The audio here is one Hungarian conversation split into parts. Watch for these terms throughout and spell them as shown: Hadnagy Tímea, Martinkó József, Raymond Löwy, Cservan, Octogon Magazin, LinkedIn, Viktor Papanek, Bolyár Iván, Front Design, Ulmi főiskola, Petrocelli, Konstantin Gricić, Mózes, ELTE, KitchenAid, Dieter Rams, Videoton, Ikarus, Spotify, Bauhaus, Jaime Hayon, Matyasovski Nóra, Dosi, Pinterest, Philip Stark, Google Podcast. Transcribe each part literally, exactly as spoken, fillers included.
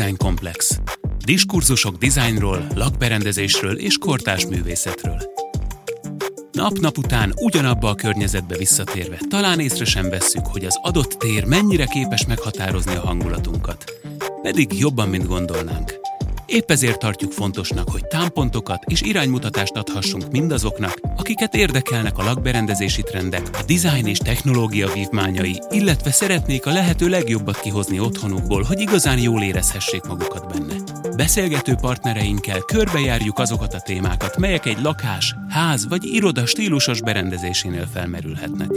Design Komplex. Diskurzusok dizájnról, lakberendezésről és kortárs művészetről. Nap-nap után ugyanabba a környezetbe visszatérve talán észre sem vesszük, hogy az adott tér mennyire képes meghatározni a hangulatunkat. Pedig jobban, mint gondolnánk. Épp ezért tartjuk fontosnak, hogy támpontokat és iránymutatást adhassunk mindazoknak, akiket érdekelnek a lakberendezési trendek, a dizájn és technológia vívmányai, illetve szeretnék a lehető legjobbat kihozni otthonukból, hogy igazán jól érezhessék magukat benne. Beszélgető partnereinkkel körbejárjuk azokat a témákat, melyek egy lakás, ház vagy iroda stílusos berendezésénél felmerülhetnek.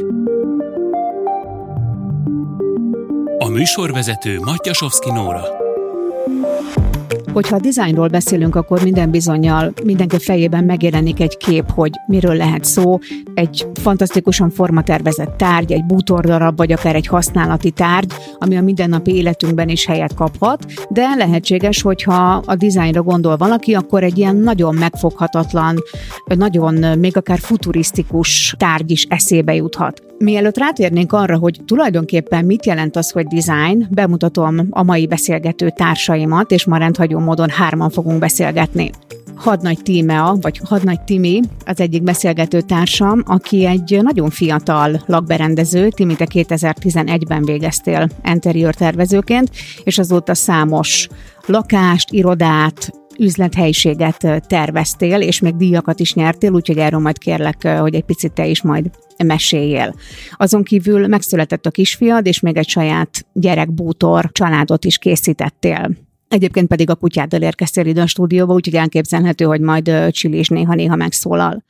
A műsorvezető Matyasovski Nóra. Hogyha a dizájnról beszélünk, akkor minden bizonnyal mindenki fejében megjelenik egy kép, hogy miről lehet szó. Egy fantasztikusan formatervezett tárgy, egy bútordarab, vagy akár egy használati tárgy, ami a mindennapi életünkben is helyet kaphat, de lehetséges, hogyha a dizájnra gondol valaki, akkor egy ilyen nagyon megfoghatatlan, nagyon még akár futurisztikus tárgy is eszébe juthat. Mielőtt rátérnénk arra, hogy tulajdonképpen mit jelent az, hogy design, bemutatom a mai beszélgető társaimat, és ma rendhagyó módon hárman fogunk beszélgetni. Hadnagy Tímea, vagy Hadnagy Timi az egyik beszélgető társam, aki egy nagyon fiatal lakberendező. Timi, te kétezer-tizenegyben végeztél interiőr tervezőként, és azóta számos lakást, irodát, üzlethelyiséget terveztél, és még díjakat is nyertél, úgyhogy erről majd kérlek, hogy egy picit te is majd meséljél. Azon kívül megszületett a kisfiad, és még egy saját gyerekbútor családot is készítettél. Egyébként pedig a kutyáddal érkeztél ide a stúdióba, úgyhogy elképzelhető, hogy majd Csili is néha-néha megszólal.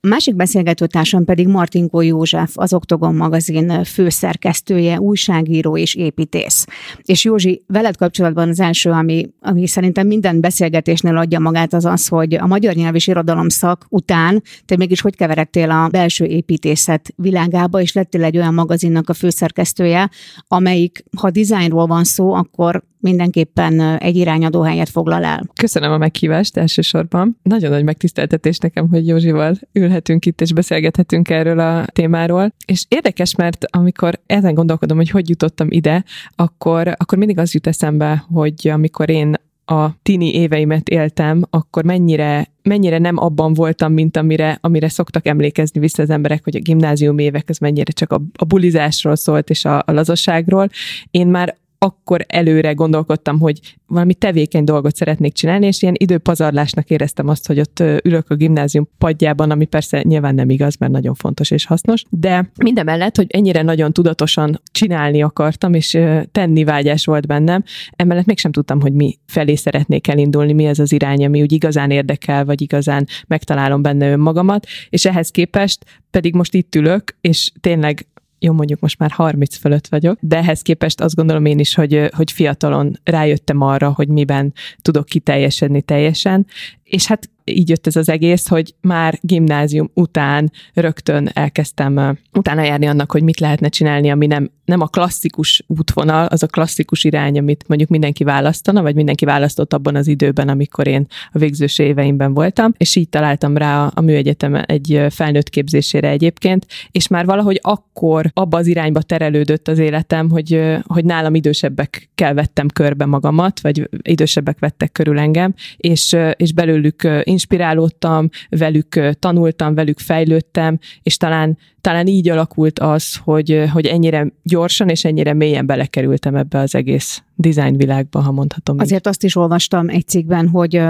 A másik beszélgetőtársam pedig Martinkó József, az Octogon Magazin főszerkesztője, újságíró és építész. És Józsi, veled kapcsolatban az első, ami, ami szerintem minden beszélgetésnél adja magát, az az, hogy a magyar nyelv és irodalom szak után te mégis hogy keveredtél a belső építészet világába, és lettél egy olyan magazinnak a főszerkesztője, amelyik, ha dizájnról van szó, akkor mindenképpen egy irányadó helyet foglal el. Köszönöm a meghívást elsősorban. Nagyon nagy megtiszteltetés nekem, hogy Józsival ülhetünk itt, és beszélgethetünk erről a témáról. És érdekes, mert amikor ezen gondolkodom, hogy hogy jutottam ide, akkor, akkor mindig az jut eszembe, hogy amikor én a tini éveimet éltem, akkor mennyire, mennyire nem abban voltam, mint amire, amire szoktak emlékezni vissza az emberek, hogy a gimnázium évek az mennyire csak a, a bulizásról szólt, és a, a lazasságról. Én már akkor előre gondolkodtam, hogy valami tevékeny dolgot szeretnék csinálni, és ilyen időpazarlásnak éreztem azt, hogy ott ülök a gimnázium padjában, ami persze nyilván nem igaz, mert nagyon fontos és hasznos, de mindemellett, hogy ennyire nagyon tudatosan csinálni akartam, és tenni vágyás volt bennem, emellett mégsem tudtam, hogy mi felé szeretnék elindulni, mi ez az irány, ami úgy igazán érdekel, vagy igazán megtalálom benne önmagamat, és ehhez képest pedig most itt ülök, és tényleg jó, mondjuk most már harminc fölött vagyok, de ehhez képest azt gondolom én is, hogy, hogy fiatalon rájöttem arra, hogy miben tudok kiteljesedni teljesen, és hát így jött ez az egész, hogy már gimnázium után rögtön elkezdtem utána járni annak, hogy mit lehetne csinálni, ami nem, nem a klasszikus útvonal, az a klasszikus irány, amit mondjuk mindenki választana, vagy mindenki választott abban az időben, amikor én a végzős éveimben voltam, és így találtam rá a műegyetem egy felnőtt képzésére egyébként, és már valahogy akkor abba az irányba terelődött az életem, hogy, hogy nálam idősebbekkel vettem körbe magamat, vagy idősebbek vettek körül engem, és, és belőlük inspirálódtam, velük tanultam, velük fejlődtem, és talán, talán így alakult az, hogy, hogy ennyire gyorsan és ennyire mélyen belekerültem ebbe az egész dizájnvilágba, ha mondhatom. Azért így. Azt is olvastam egy cikkben, hogy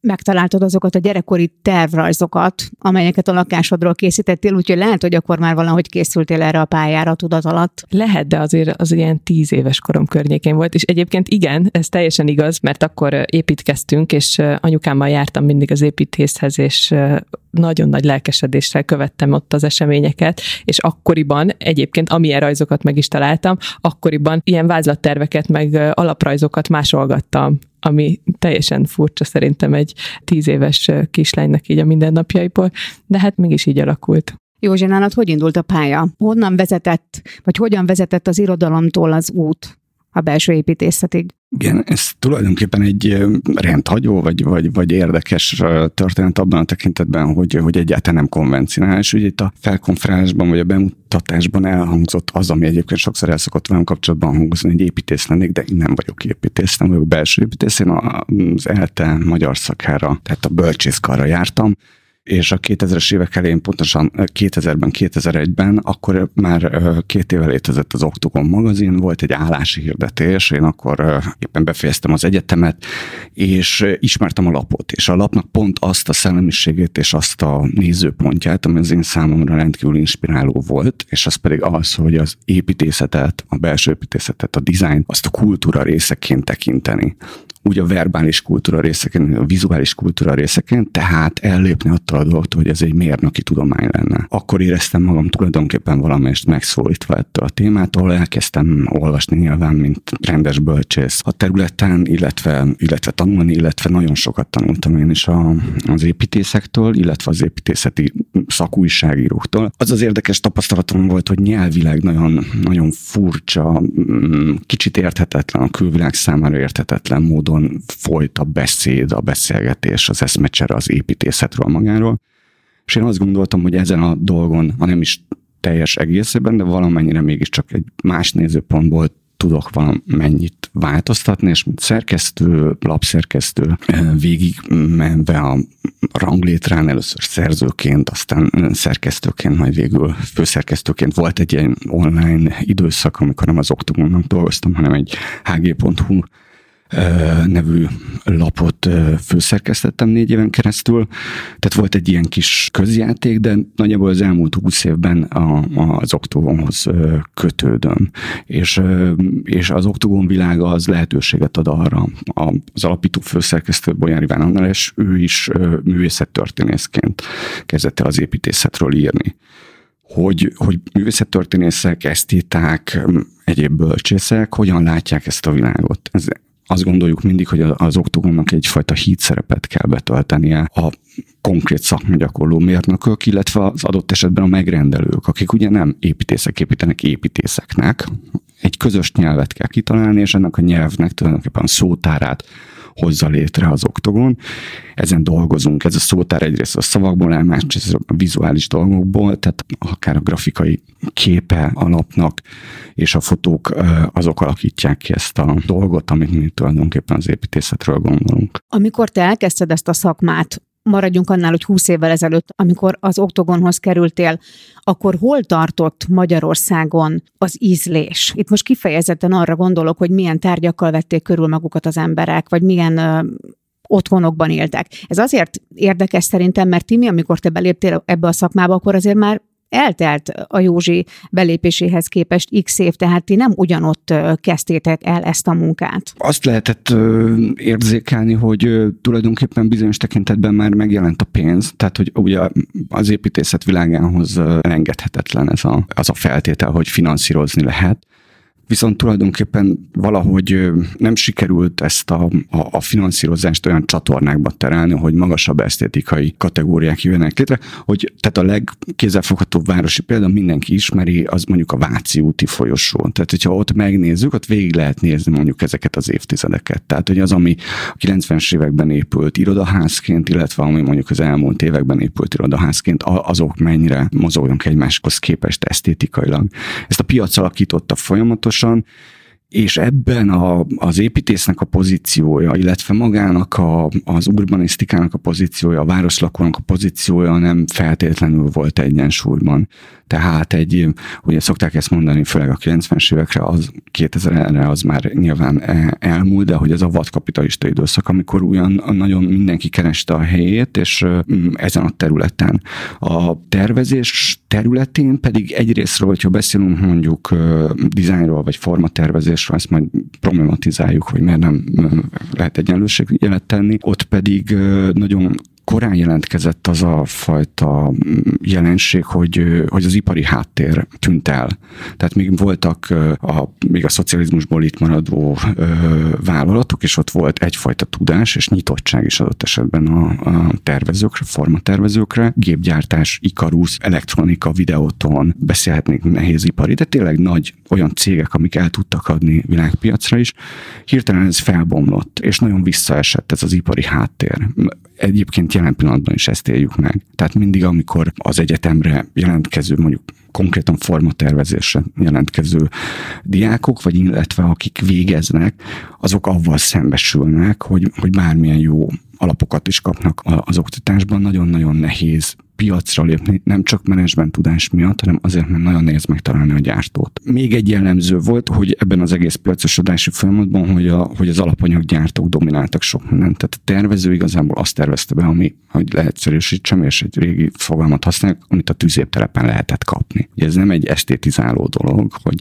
megtaláltad azokat a gyerekkori tervrajzokat, amelyeket a lakásodról készítettél, úgyhogy lehet, hogy akkor már valahogy készültél erre a pályára a tudat alatt. Lehet, de azért az ilyen tíz éves korom környékén volt, és egyébként igen, ez teljesen igaz, mert akkor építkeztünk, és anyukámmal jártam mindig az építészhez, és nagyon nagy lelkesedéssel követtem ott az eseményeket, és akkoriban egyébként amilyen rajzokat meg is találtam, akkoriban ilyen vázlatterveket, meg alaprajzokat másolgattam, ami teljesen furcsa szerintem egy tíz éves kislánynak így a mindennapjaiból, de hát mégis így alakult. Józsi, nálad hogy indult a pálya? Honnan vezetett, vagy hogyan vezetett az irodalomtól az út a belső építészetig. Igen, ez tulajdonképpen egy rendhagyó, vagy, vagy, vagy érdekes történet abban a tekintetben, hogy, hogy egyáltalán nem konvencionális. Ugye itt a felkonferálásban, vagy a bemutatásban elhangzott az, ami egyébként sokszor el szokott velem kapcsolatban hangozni, hogy építész lennék, de én nem vagyok építész, nem vagyok belső építész. Én az ELTE magyar szakára, tehát a bölcsészkarra jártam, és a kétezres évek elején, pontosan kétezerben, kétezer-egyben, akkor már két éve létezett az Octogon Magazin, volt egy állási hirdetés, én akkor éppen befejeztem az egyetemet, és ismertem a lapot, és a lapnak pont azt a szellemiségét és azt a nézőpontját, ami az én számomra rendkívül inspiráló volt, és az pedig az, hogy az építészetet, a belső építészetet, a dizájnt, azt a kultúra részeként tekinteni. Úgy a verbális kultúra részeként, a vizuális kultúra részeként, tehát ellépni attól a dologtól, hogy ez egy mérnöki tudomány lenne. Akkor éreztem magam tulajdonképpen valamelyest megszólítva ettől a témától, elkezdtem olvasni nyilván, mint rendes bölcsész a területen, illetve, illetve tanulni, illetve nagyon sokat tanultam én is a, az építészektől, illetve az építészeti szakújságíróktól. Az az érdekes tapasztalatom volt, hogy nyelvileg nagyon, nagyon furcsa, kicsit érthetetlen, a külvilág számára érthetetlen módon folyt a beszéd, a beszélgetés, az eszmecsere az építészetről magáról, és én azt gondoltam, hogy ezen a dolgon, ha nem is teljes egészében, de valamennyire mégiscsak egy más nézőpontból tudok valamennyit változtatni, és mint szerkesztő, lapszerkesztő végig menve a ranglétrán, először szerzőként, aztán szerkesztőként, majd végül főszerkesztőként. Volt egy ilyen online időszak, amikor nem az Octogonnak dolgoztam, hanem egy hg.hu nevű lapot főszerkesztettem négy éven keresztül. Tehát volt egy ilyen kis közjáték, de nagyjából az elmúlt húsz évben a, az Octogonhoz kötődöm. És, és az Octogon világa az lehetőséget ad arra. Az alapító főszerkesztő Bolyár Iván Annál, és ő is művészettörténészként kezdett el az építészetről írni. Hogy, hogy művészettörténészek, esztéták, egyéb bölcsészek hogyan látják ezt a világot. Ez azt gondoljuk mindig, hogy az Octogonnak egyfajta híd szerepet kell betöltenie a konkrét szakmagyakorló mérnökök, illetve az adott esetben a megrendelők, akik ugye nem építészek építenek építészeknek. Egy közös nyelvet kell kitalálni, és ennek a nyelvnek tulajdonképpen szótárát hozza létre az Octogon. Ezen dolgozunk. Ez a szótár egyrészt a szavakból áll, másrészt a vizuális dolgokból, tehát akár a grafikai képe a lapnak, és a fotók azok alakítják ki ezt a dolgot, amit mi tulajdonképpen az építészetről gondolunk. Amikor te elkezdted ezt a szakmát, maradjunk annál, hogy húsz évvel ezelőtt, amikor az Octogonhoz kerültél, akkor hol tartott Magyarországon az ízlés? Itt most kifejezetten arra gondolok, hogy milyen tárgyakkal vették körül magukat az emberek, vagy milyen ö, otthonokban éltek. Ez azért érdekes szerintem, mert Timi, amikor te beléptél ebbe a szakmába, akkor azért már eltelt a Józsi belépéséhez képest x év, tehát ti nem ugyanott kezdtétek el ezt a munkát. Azt lehetett érzékelni, hogy tulajdonképpen bizonyos tekintetben már megjelent a pénz, tehát hogy ugye az építészet világához elengedhetetlen ez a, az a feltétel, hogy finanszírozni lehet. Viszont tulajdonképpen valahogy nem sikerült ezt a, a, a finanszírozást olyan csatornákba terelni, hogy magasabb esztétikai kategóriák jöjjenek létre, hogy tehát a legkézzelfoghatóbb városi példa, mindenki ismeri, az mondjuk a Váci úti folyosó. Tehát, hogyha ott megnézzük, ott végig lehet nézni mondjuk ezeket az évtizedeket. Tehát, hogy az, ami a kilencvenes években épült irodaházként, illetve ami mondjuk az elmúlt években épült irodaházként, azok mennyire mozognak egymáshoz képest esztétikailag. Ezt a piac alakította folyamatos, és ebben a, az építésznek a pozíciója, illetve magának a, az urbanisztikának a pozíciója, a városlakónak a pozíciója nem feltétlenül volt egyensúlyban. Tehát egy, ugye szokták ezt mondani, főleg a kilencvenes évekre, az kétezerre az már nyilván elmúlt, de hogy ez a vadkapitalista időszak, amikor ugyan nagyon mindenki kereste a helyét, és ezen a területen. A tervezés területén pedig egyrésztről, hogyha beszélünk mondjuk dizájnról, vagy formatervezésről, ezt majd problematizáljuk, hogy miért nem lehet egyenlőségjelet tenni, ott pedig nagyon korán jelentkezett az a fajta jelenség, hogy, hogy az ipari háttér tűnt el. Tehát még voltak a, még a szocializmusból itt maradó vállalatok, és ott volt egyfajta tudás és nyitottság is adott esetben a, a tervezőkre, formatervezőkre, gépgyártás, Ikarus, elektronika, videóton, beszélhetnénk nehéz ipari, de tényleg nagy olyan cégek, amik el tudtak adni világpiacra is. Hirtelen ez felbomlott, és nagyon visszaesett ez az ipari háttér. Egyébként jelen pillanatban is ezt éljük meg. Tehát mindig, amikor az egyetemre jelentkező, mondjuk konkrétan formatervezésre jelentkező diákok, vagy illetve akik végeznek, azok avval szembesülnek, hogy, hogy bármilyen jó alapokat is kapnak az oktatásban, nagyon-nagyon nehéz piacra lépni, nem csak menedzsment tudás miatt, hanem azért, mert nagyon nehéz megtalálni a gyártót. Még egy jellemző volt, hogy ebben az egész piacosodási folyamatban, hogy, a, hogy az alapanyaggyártók domináltak sok mindent. Tehát a tervező igazából azt tervezte be, ami, hogy leegyszerűsítsem, és egy régi fogalmat használják, amit a tűzéptelepen lehetett kapni. Ugye ez nem egy esztétizáló dolog, hogy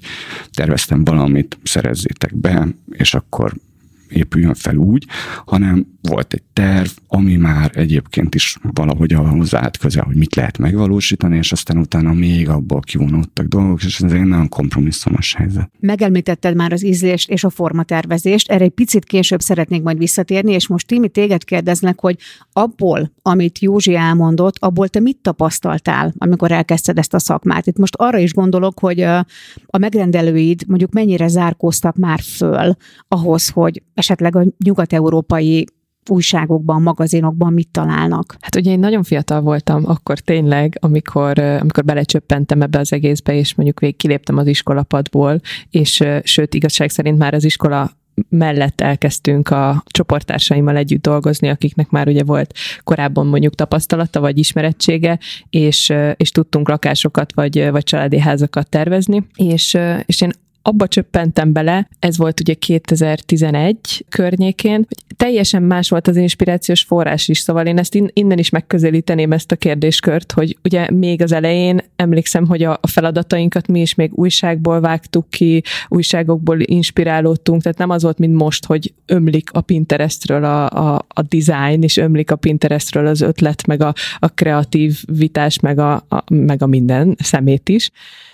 terveztem valamit, szerezzétek be, és akkor épüljön fel úgy, hanem volt egy terv, ami már egyébként is valahogy ahhoz állt közel, hogy mit lehet megvalósítani, és aztán utána még abból kivonódtak dolgok, és ez egy nagyon kompromisszumos helyzet. Megemlítetted már az ízlést és a formatervezést, erre egy picit később szeretnék majd visszatérni, és most Timi, téged kérdeznek, hogy abból, amit Józsi elmondott, abból te mit tapasztaltál, amikor elkezdted ezt a szakmát? Itt most arra is gondolok, hogy a megrendelőid mondjuk mennyire zárkóztak már föl ahhoz, hogy esetleg a nyugat-európai újságokban, magazinokban mit találnak? Hát ugye én nagyon fiatal voltam akkor tényleg, amikor, amikor belecsöppentem ebbe az egészbe, és mondjuk végig kiléptem az iskolapadból, és sőt, igazság szerint már az iskola mellett elkezdtünk a csoporttársaimmal együtt dolgozni, akiknek már ugye volt korábban mondjuk tapasztalata vagy ismerettsége, és, és tudtunk lakásokat vagy, vagy családi házakat tervezni, és, és én abba csöppentem bele, ez volt ugye kétezer-tizenegy környékén, teljesen más volt az inspirációs forrás is, szóval én ezt innen is megközelíteném ezt a kérdéskört, hogy ugye még az elején emlékszem, hogy a feladatainkat mi is még újságból vágtuk ki, újságokból inspirálódtunk, tehát nem az volt, mint most, hogy ömlik a Pinterestről a, a, a design, és ömlik a Pinterestről az ötlet, meg a, a kreativitás, meg a, a, meg a minden szemét is.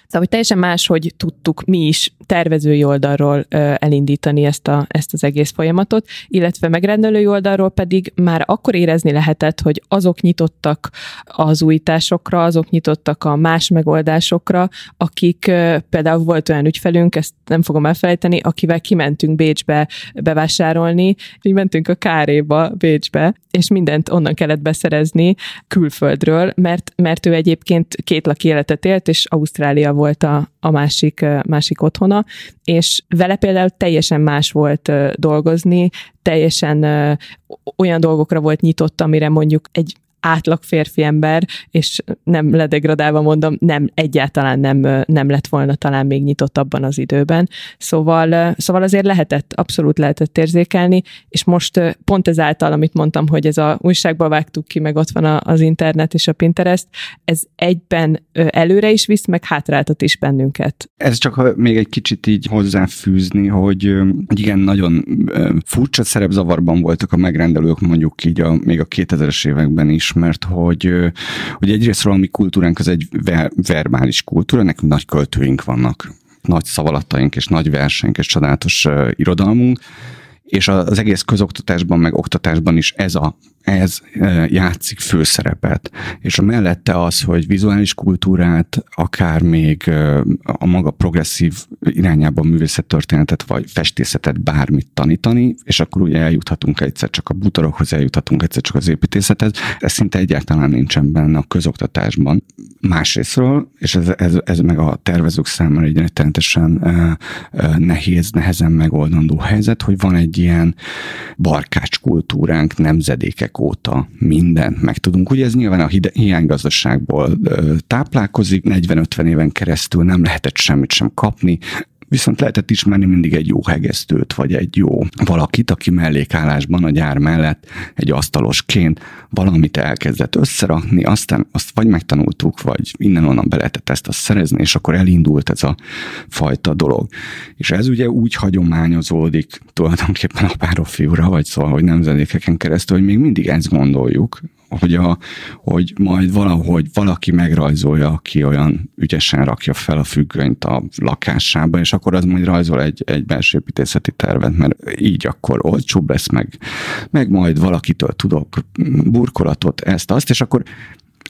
Szóval, hogy teljesen más, hogy tudtuk mi is tervezői oldalról elindítani ezt, a, ezt az egész folyamatot, illetve megrendelői oldalról pedig már akkor érezni lehetett, hogy azok nyitottak az újításokra, azok nyitottak a más megoldásokra, akik például volt olyan ügyfelünk, ezt nem fogom elfelejteni, akivel kimentünk Bécsbe bevásárolni, így mentünk a káréba Bécsbe, és mindent onnan kellett beszerezni külföldről, mert, mert ő egyébként két laki életet élt, és Ausztrália volt a, a másik, másik otthona, és vele például teljesen más volt dolgozni, teljesen olyan dolgokra volt nyitott, amire mondjuk egy átlag férfi ember, és nem ledegradálva mondom, nem, egyáltalán nem, nem lett volna talán még nyitott abban az időben. Szóval, szóval azért lehetett, abszolút lehetett érzékelni, és most pont ezáltal, amit mondtam, hogy ez a újságból vágtuk ki, meg ott van az internet és a Pinterest, ez egyben előre is visz, meg hátráltat is bennünket. Ez csak még egy kicsit így hozzáfűzni, hogy, hogy igen, nagyon furcsa szerepzavarban voltak a megrendelők, mondjuk így a, még a kétezres években is, mert hogy, hogy egyrésztről a mi kultúránk az egy ver, verbális kultúra, nekünk nagy költőink vannak, nagy szavalataink és nagy verseink és csodálatos uh, irodalmunk, és az egész közoktatásban meg oktatásban is ez, a, ez játszik főszerepet. És a mellette az, hogy vizuális kultúrát, akár még a maga progresszív irányában művészettörténetet vagy festészetet bármit tanítani, és akkor ugye eljuthatunk egyszer csak a bútorokhoz, eljuthatunk egyszer csak az építészethez. Ez szinte egyáltalán nincsen benne a közoktatásban. Másrésztről, és ez, ez, ez meg a tervezők számára egy rettenetesen nehéz, nehezen megoldandó helyzet, hogy van egy ilyen barkács kultúránk nemzedékek óta mindent megtudunk. Ugye ez nyilván a hiánygazdaságból táplálkozik, negyven-ötven éven keresztül nem lehetett semmit sem kapni, viszont lehetett ismerni mindig egy jó hegesztőt, vagy egy jó valakit, aki mellékállásban a gyár mellett egy asztalosként valamit elkezdett összerakni, aztán azt vagy megtanultuk, vagy innen-onnan be lehetett ezt azt szerezni, és akkor elindult ez a fajta dolog. És ez ugye úgy hagyományozódik tulajdonképpen apáról fiúra, vagy szóval, hogy nemzedékeken keresztül, hogy még mindig ezt gondoljuk, hogy, a, hogy majd valahogy valaki megrajzolja, aki olyan ügyesen rakja fel a függönyt a lakásába, és akkor az majd rajzol egy, egy belső építészeti tervet, mert így akkor olcsóbb lesz, meg, meg majd valakitől tudok burkolatot, ezt, azt, és akkor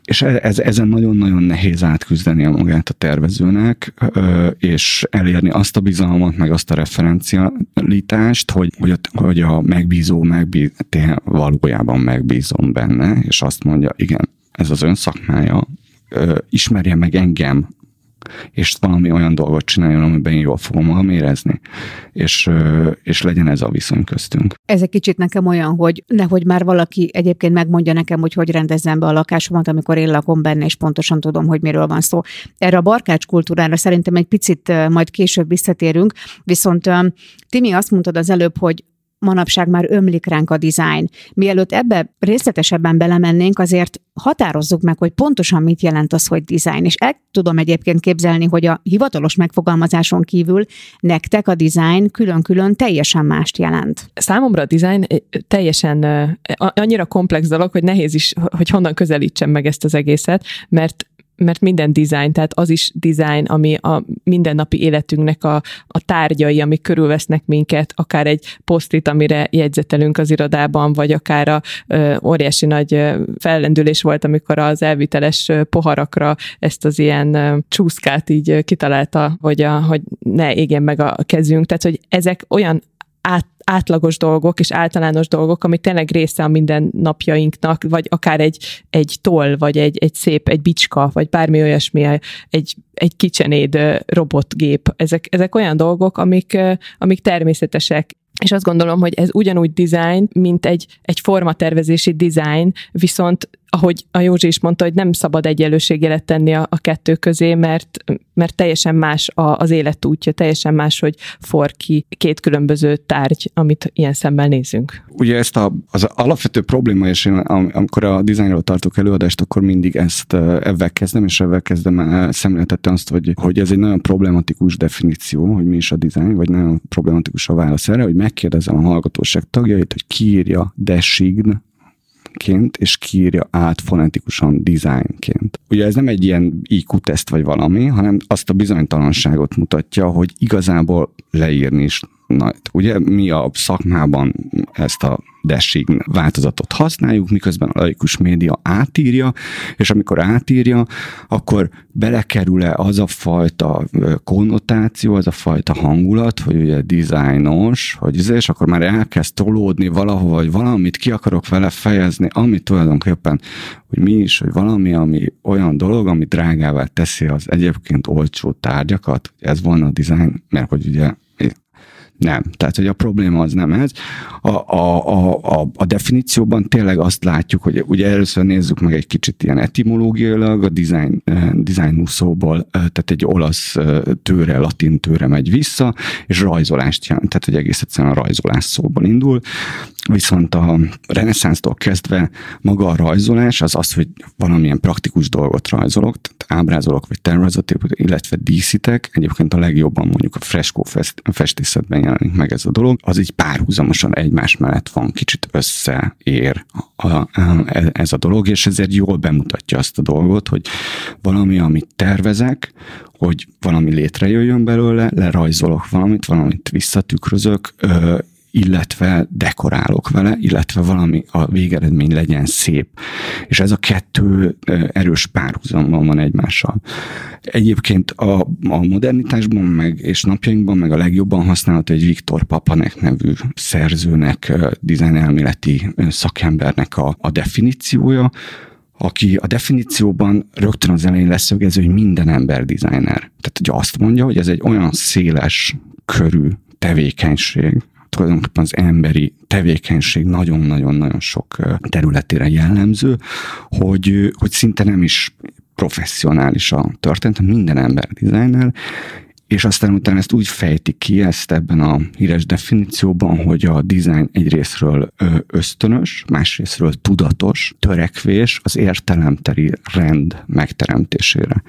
és ez, ezen nagyon-nagyon nehéz átküzdeni a magát a tervezőnek, és elérni azt a bizalmat, meg azt a referencialitást, hogy, hogy, a, hogy a megbízó megbíz, valójában megbízom benne, és azt mondja, igen, ez az ön szakmája, ismerje meg engem, és valami olyan dolgot csináljon, amiben jól fogom magam érezni, és, és legyen ez a viszony köztünk. Ez egy kicsit nekem olyan, hogy nehogy már valaki egyébként megmondja nekem, hogy hogy rendezzem be a lakásomat, amikor én lakom benne, és pontosan tudom, hogy miről van szó. Erre a barkács kultúrára szerintem egy picit majd később visszatérünk, viszont Timi, azt mondtad az előbb, hogy manapság már ömlik ránk a design. Mielőtt ebbe részletesebben belemennénk, azért határozzuk meg, hogy pontosan mit jelent az, hogy design. És el tudom egyébként képzelni, hogy a hivatalos megfogalmazáson kívül nektek a design külön-külön teljesen mást jelent. Számomra a design teljesen annyira komplex dolog, hogy nehéz is, hogy honnan közelítsem meg ezt az egészet, mert mert minden design, tehát az is design, ami a mindennapi életünknek a, a tárgyai, amik körülvesznek minket, akár egy posztit, amire jegyzetelünk az irodában, vagy akár a ö, óriási nagy fellendülés volt, amikor az elviteles poharakra ezt az ilyen ö, csúszkát így kitalálta, hogy, a, hogy ne égjen meg a kezünk. Tehát, hogy ezek olyan át átlagos dolgok és általános dolgok, ami tényleg része a mindennapjainknak, vagy akár egy, egy toll, vagy egy, egy szép, egy bicska, vagy bármi olyasmi, egy, egy KitchenAid robotgép. Ezek, ezek olyan dolgok, amik, amik természetesek. És azt gondolom, hogy ez ugyanúgy design, mint egy, egy formatervezési design, viszont ahogy a Józsi is mondta, hogy nem szabad egyenlőségjelet tenni a, a kettő közé, mert, mert teljesen más a, az életútja, teljesen más, hogy for ki két különböző tárgy, amit ilyen szemmel nézünk. Ugye ezt a, az alapvető probléma, és én, amikor a dizájnról tartok előadást, akkor mindig ezt ebben kezdem, és ebben kezdem szemléltetni azt, hogy, hogy ez egy nagyon problematikus definíció, hogy mi is a design, vagy nagyon problematikus a válasz erre, hogy megkérdezem a hallgatóság tagjait, hogy kiírja design, ként, és kiírja át fonetikusan designként. Ugye ez nem egy ilyen I Q teszt vagy valami, hanem azt a bizonytalanságot mutatja, hogy igazából leírni is nagy. Ugye mi a szakmában ezt a design változatot használjuk, miközben a laikus média átírja, és amikor átírja, akkor belekerül-e az a fajta konnotáció, az a fajta hangulat, hogy ugye designos, hogy és akkor már elkezd tolódni valahova, hogy valamit ki akarok vele fejezni, amit tulajdonképpen, hogy mi is, hogy valami, ami olyan dolog, ami drágává teszi az egyébként olcsó tárgyakat, ez volna a design, mert hogy ugye nem. Tehát, hogy a probléma az nem ez. A, a, a, a definícióban tényleg azt látjuk, hogy ugye először nézzük meg egy kicsit ilyen etimológiailag, a design, design szóból, tehát egy olasz tőre, latin tőre megy vissza, és rajzolást jelent, tehát hogy egész egyszerűen a rajzolás szóból indul. Viszont a reneszánsztól kezdve maga a rajzolás az az, hogy valamilyen praktikus dolgot rajzolok, tehát ábrázolok, vagy tervezetek, illetve díszítek. Egyébként a legjobban mondjuk a freskó festészetben jelenik meg ez a dolog. Az így párhuzamosan egymás mellett van, kicsit összeér a, a, ez a dolog, és ezért jól bemutatja azt a dolgot, hogy valami, amit tervezek, hogy valami létrejöjjön belőle, lerajzolok valamit, valamit visszatükrözök, ö, illetve dekorálok vele, illetve valami a végeredmény legyen szép. És ez a kettő erős párhuzamban van egymással. Egyébként a, a modernitásban meg és napjainkban meg a legjobban használható egy Viktor Papanek nevű szerzőnek, dizájnelméleti szakembernek a, a definíciója, aki a definícióban rögtön az elején leszögező, hogy minden ember designer. Tehát ugye azt mondja, hogy ez egy olyan széles körű tevékenység, tulajdonképpen az emberi tevékenység nagyon-nagyon-nagyon sok területére jellemző, hogy, hogy szinte nem is professzionális a történet, minden ember designer, és aztán utána ezt úgy fejtik ki, ezt ebben a híres definícióban, hogy a design egyrészről ösztönös, másrészről tudatos törekvés az értelemteli rend megteremtésére.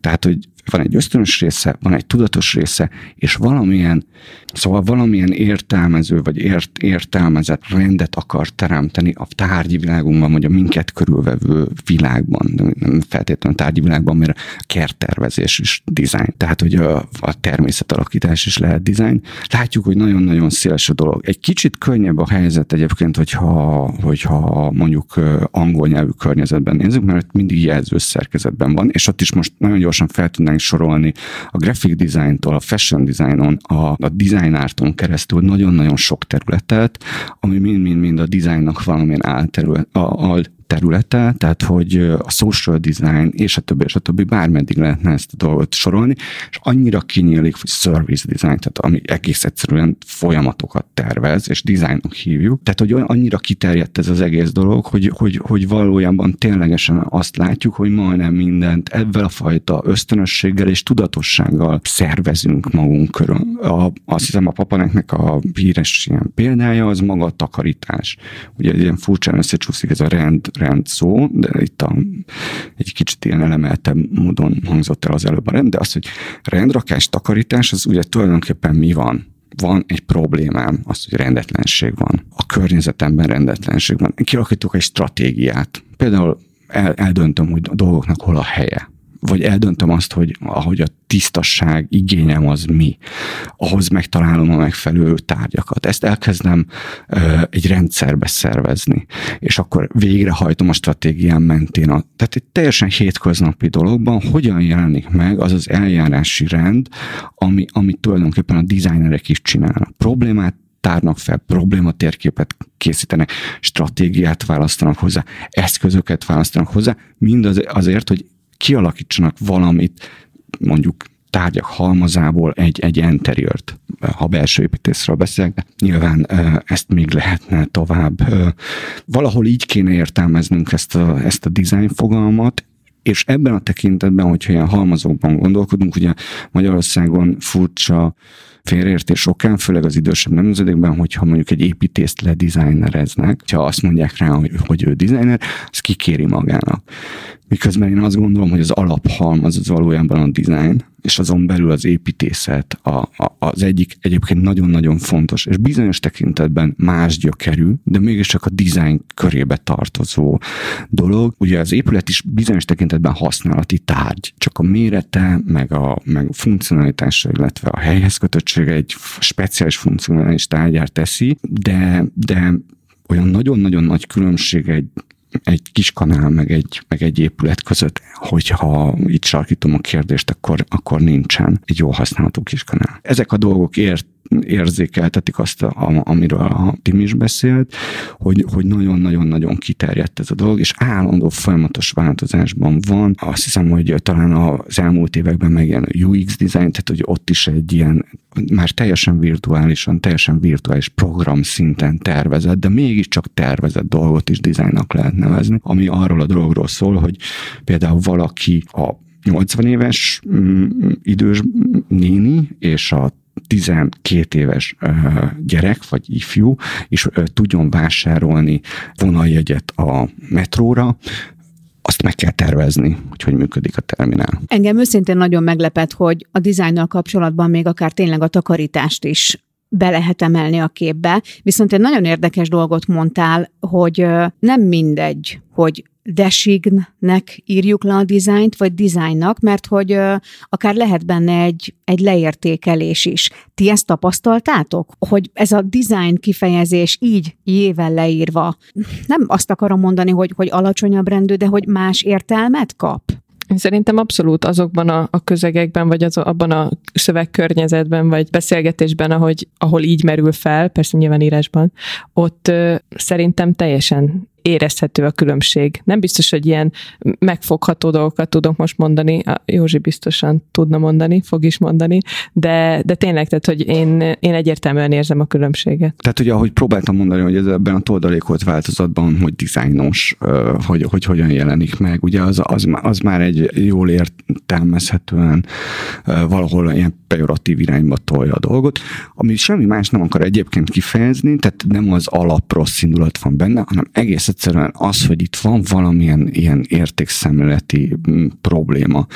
Tehát, hogy Van egy ösztönös része, van egy tudatos része, és valamilyen, szóval valamilyen értelmező, vagy ért, értelmezett rendet akar teremteni a tárgyi világunkban, vagy a minket körülvevő világban. Nem feltétlenül tárgyi világban, mert a kerttervezés is design. Tehát, hogy a, a természetalakítás is lehet design. Látjuk, hogy nagyon-nagyon széles a dolog. Egy kicsit könnyebb a helyzet egyébként, hogyha, hogyha mondjuk angol nyelvű környezetben nézzük, mert mindig jelzős szerkezetben van, és ott is most nagyon gyorsan fel tudnánk sorolni a graphic designtól, a fashion designon, a, a design arton keresztül nagyon-nagyon sok területet, ami mind-mind-mind a designnak valamilyen álterület, a, a területe, tehát hogy a social design, és a többi, és a többi, bármeddig lehetne ezt a dolgot sorolni, és annyira kinyílik, hogy service design, tehát ami egész egyszerűen folyamatokat tervez, és designnak hívjuk. Tehát, hogy olyan, annyira kiterjedt ez az egész dolog, hogy, hogy, hogy valójában ténylegesen azt látjuk, hogy majdnem mindent ebben a fajta ösztönösséggel és tudatossággal szervezünk magunk körül. A, azt hiszem, a Papaneknek a híres ilyen példája az maga a takarítás. Ugye ilyen furcsán összecsúszik ez a rend rend szó, de itt a, egy kicsit ilyen elemeltebb módon hangzott el az előbb a rend, de az, hogy rendrakás, takarítás, az ugye tulajdonképpen mi van? Van egy problémám, az, hogy rendetlenség van. A környezetemben rendetlenség van. Kialakítok egy stratégiát. Például el, eldöntöm, hogy a dolgoknak hol a helye. Vagy eldöntöm azt, hogy ahogy a tisztasság igényem az mi. Ahhoz megtalálom a megfelelő tárgyakat. Ezt elkezdem ö, egy rendszerbe szervezni. És akkor végrehajtom a stratégiám mentén. A, tehát egy teljesen hétköznapi dologban hogyan jelenik meg az az eljárási rend, ami, amit tulajdonképpen a designerek is csinálnak. Problémát tárnak fel, problématérképet készítenek, stratégiát választanak hozzá, eszközöket választanak hozzá, mindaz azért, hogy kialakítsanak valamit, mondjuk tárgyak halmazából egy, egy interiört, ha belső építészről beszélek, de nyilván ezt még lehetne tovább. Valahol így kéne értelmeznünk ezt a, ezt a design fogalmat, és ebben a tekintetben, hogyha ilyen halmazokban gondolkodunk, ugye Magyarországon furcsa félreértés okán, főleg az idősebb nemzedékben, hogyha mondjuk egy építészt ledizájnereznek, ha azt mondják rá, hogy, hogy ő designer, az kikéri magának. Miközben én azt gondolom, hogy az alaphalmaz az valójában a design, és azon belül az építészet a, a, az egyik egyébként nagyon-nagyon fontos, és bizonyos tekintetben más gyökerű, de mégiscsak a design körébe tartozó dolog. Ugye az épület is bizonyos tekintetben használati tárgy, csak a mérete, meg a, meg a funkcionalitása, illetve a helyhez kötöttsége egy speciális funkcionális tárgyát teszi, de, de olyan nagyon-nagyon nagy különbség egy egy kis kanál, meg egy, meg egy épület között, hogyha itt sarkítom a kérdést, akkor, akkor nincsen egy jól használható kis kanál. Ezek a dolgok ért, érzékeltetik azt, a, amiről a Tim is beszélt, hogy, hogy nagyon-nagyon-nagyon kiterjedt ez a dolog, és állandó folyamatos változásban van. Azt hiszem, hogy talán az elmúlt években meg ilyen u iksz design, tehát hogy ott is egy ilyen már teljesen virtuálisan, teljesen virtuális program szinten tervezett, de mégiscsak tervezett dolgot is designnak lehet nevezni, ami arról a dologról szól, hogy például valaki a nyolcvan éves mm, idős néni, és a tizenkét éves gyerek, vagy ifjú, és tudjon vásárolni vonaljegyet a metróra, azt meg kell tervezni, hogy hogy működik a terminál. Engem őszintén nagyon meglepett, hogy a dizájnnal kapcsolatban még akár tényleg a takarítást is be lehet emelni a képbe, viszont egy nagyon érdekes dolgot mondtál, hogy nem mindegy, hogy designnek írjuk le a dizájnt, vagy dizájnnak, mert hogy ö, akár lehet benne egy, egy leértékelés is. Ti ezt tapasztaltátok? Hogy ez a design kifejezés így jével leírva, nem azt akarom mondani, hogy, hogy alacsonyabb rendű, de hogy más értelmet kap? Szerintem abszolút azokban a, a közegekben, vagy az, abban a szövegkörnyezetben, vagy beszélgetésben, ahogy, ahol így merül fel, persze nyilván írásban, ott ö, szerintem teljesen érezhető a különbség. Nem biztos, hogy ilyen megfogható dolgokat tudok most mondani, a Józsi biztosan tudna mondani, fog is mondani, de, de tényleg, tehát, hogy én, én egyértelműen érzem a különbséget. Tehát ugye, ahogy próbáltam mondani, hogy ez ebben a toldalékolt változatban, hogy dizájnos, hogy, hogy hogyan jelenik meg, ugye az, az, az már egy jól értelmezhetően valahol ilyen pejoratív irányba tolja a dolgot, ami semmi más nem akar egyébként kifejezni, tehát nem az alap rossz indulat van benne, hanem egész egyszerűen az, hogy itt van valamilyen ilyen értékszemléleti probléma,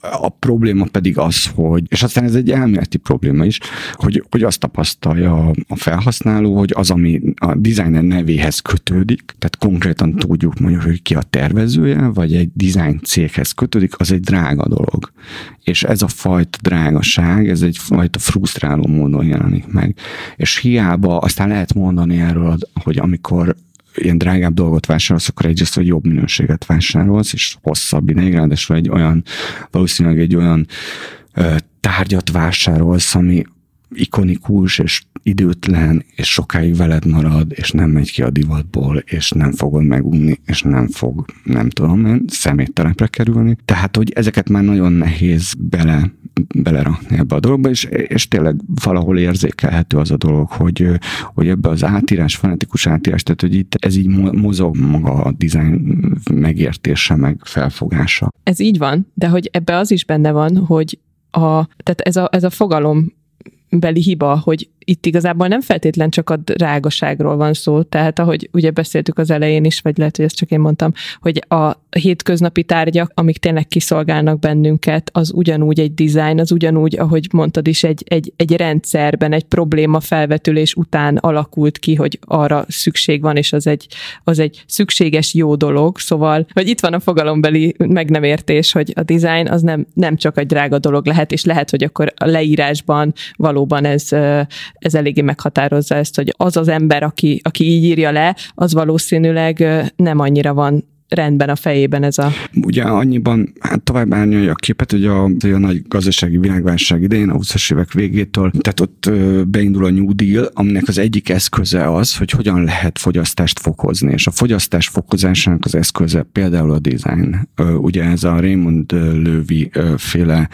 A probléma pedig az, hogy, és aztán ez egy elméleti probléma is, hogy, hogy azt tapasztalja a felhasználó, hogy az, ami a designer nevéhez kötődik, tehát konkrétan tudjuk mondjuk, hogy ki a tervezője, vagy egy design céghez kötődik, az egy drága dolog. És ez a fajta drágaság, ez egy fajta frusztráló módon jelenik meg. És hiába aztán lehet mondani erről, hogy amikor ilyen drágább dolgot vásárolsz, akkor egyrészt, hogy jobb minőséget vásárolsz, és hosszabb ideig, ráadásul egy olyan, valószínűleg egy olyan ö, tárgyat vásárolsz, ami ikonikus, és időtlen, és sokáig veled marad, és nem megy ki a divatból, és nem fogod megunni, és nem fog, nem tudom én, szeméttelepre kerülni. Tehát, hogy ezeket már nagyon nehéz bele, belerakni ebbe a dologba, és, és tényleg valahol érzékelhető az a dolog, hogy, hogy ebbe az átírás, fanatikus átírás, tehát, hogy itt ez így mozog maga a design megértése, meg felfogása. Ez így van, de hogy ebbe az is benne van, hogy a, tehát ez a, ez a fogalom beli hiba, hogy itt igazából nem feltétlen csak a drágaságról van szó, tehát ahogy ugye beszéltük az elején is, vagy lehet, hogy ezt csak én mondtam, hogy a hétköznapi tárgyak, amik tényleg kiszolgálnak bennünket, az ugyanúgy egy design, az ugyanúgy, ahogy mondtad is, egy, egy, egy rendszerben, egy probléma felvetülés után alakult ki, hogy arra szükség van, és az egy, az egy szükséges jó dolog, szóval, hogy itt van a fogalombeli meg nem értés, hogy a design az nem, nem csak egy drága dolog lehet, és lehet, hogy akkor a leírásban valóban ez ez eléggé meghatározza ezt, hogy az az ember, aki, aki így írja le, az valószínűleg nem annyira van rendben a fejében ez a... Ugye annyiban hát tovább árnyalja a képet, hogy a, a nagy gazdasági világválság idején, a huszas évek végétől, tehát ott beindul a New Deal, aminek az egyik eszköze az, hogy hogyan lehet fogyasztást fokozni, és a fogyasztás fokozásának az eszköze például a design. Ugye ez a Raymond Löwy féle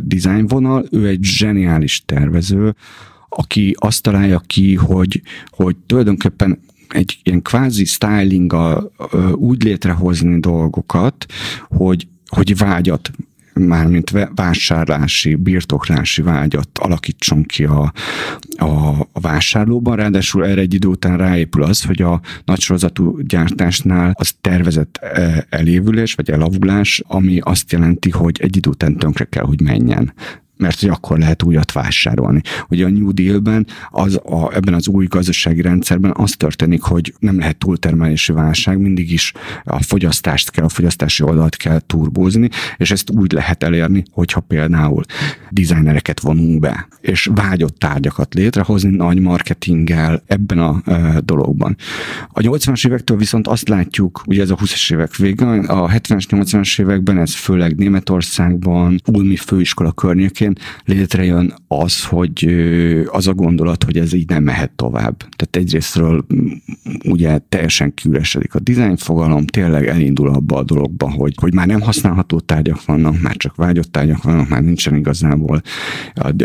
design vonal, ő egy zseniális tervező, aki azt találja ki, hogy, hogy tulajdonképpen egy ilyen kvázi stylinggal úgy létrehozni dolgokat, hogy, hogy vágyat, mármint vásárlási, birtoklási vágyat alakítson ki a, a, a vásárlóban. Ráadásul erre egy idő után ráépül az, hogy a nagysorozatú gyártásnál az tervezett elévülés, vagy elavulás, ami azt jelenti, hogy egy idő után tönkre kell, hogy menjen, mert hogy akkor lehet újat vásárolni. Ugye a New Deal-ben, az a, ebben az új gazdasági rendszerben az történik, hogy nem lehet túltermelési válság, mindig is a fogyasztást kell, a fogyasztási oldalt kell turbózni, és ezt úgy lehet elérni, hogyha például designereket vonunk be, és vágyott tárgyakat létrehozni nagy marketinggel ebben a e, dologban. A nyolcvanas évektől viszont azt látjuk, ugye ez a huszas évek vége, a hetvenes, nyolcvanas években ez főleg Németországban, Ulmi főiskola környékén létrejön az, hogy az a gondolat, hogy ez így nem mehet tovább. Tehát egyrésztről ugye teljesen kiüresedik a design fogalom, tényleg elindul abba a dologba, hogy, hogy már nem használható tárgyak vannak, már csak vágyott tárgyak vannak, már nincsen igazából.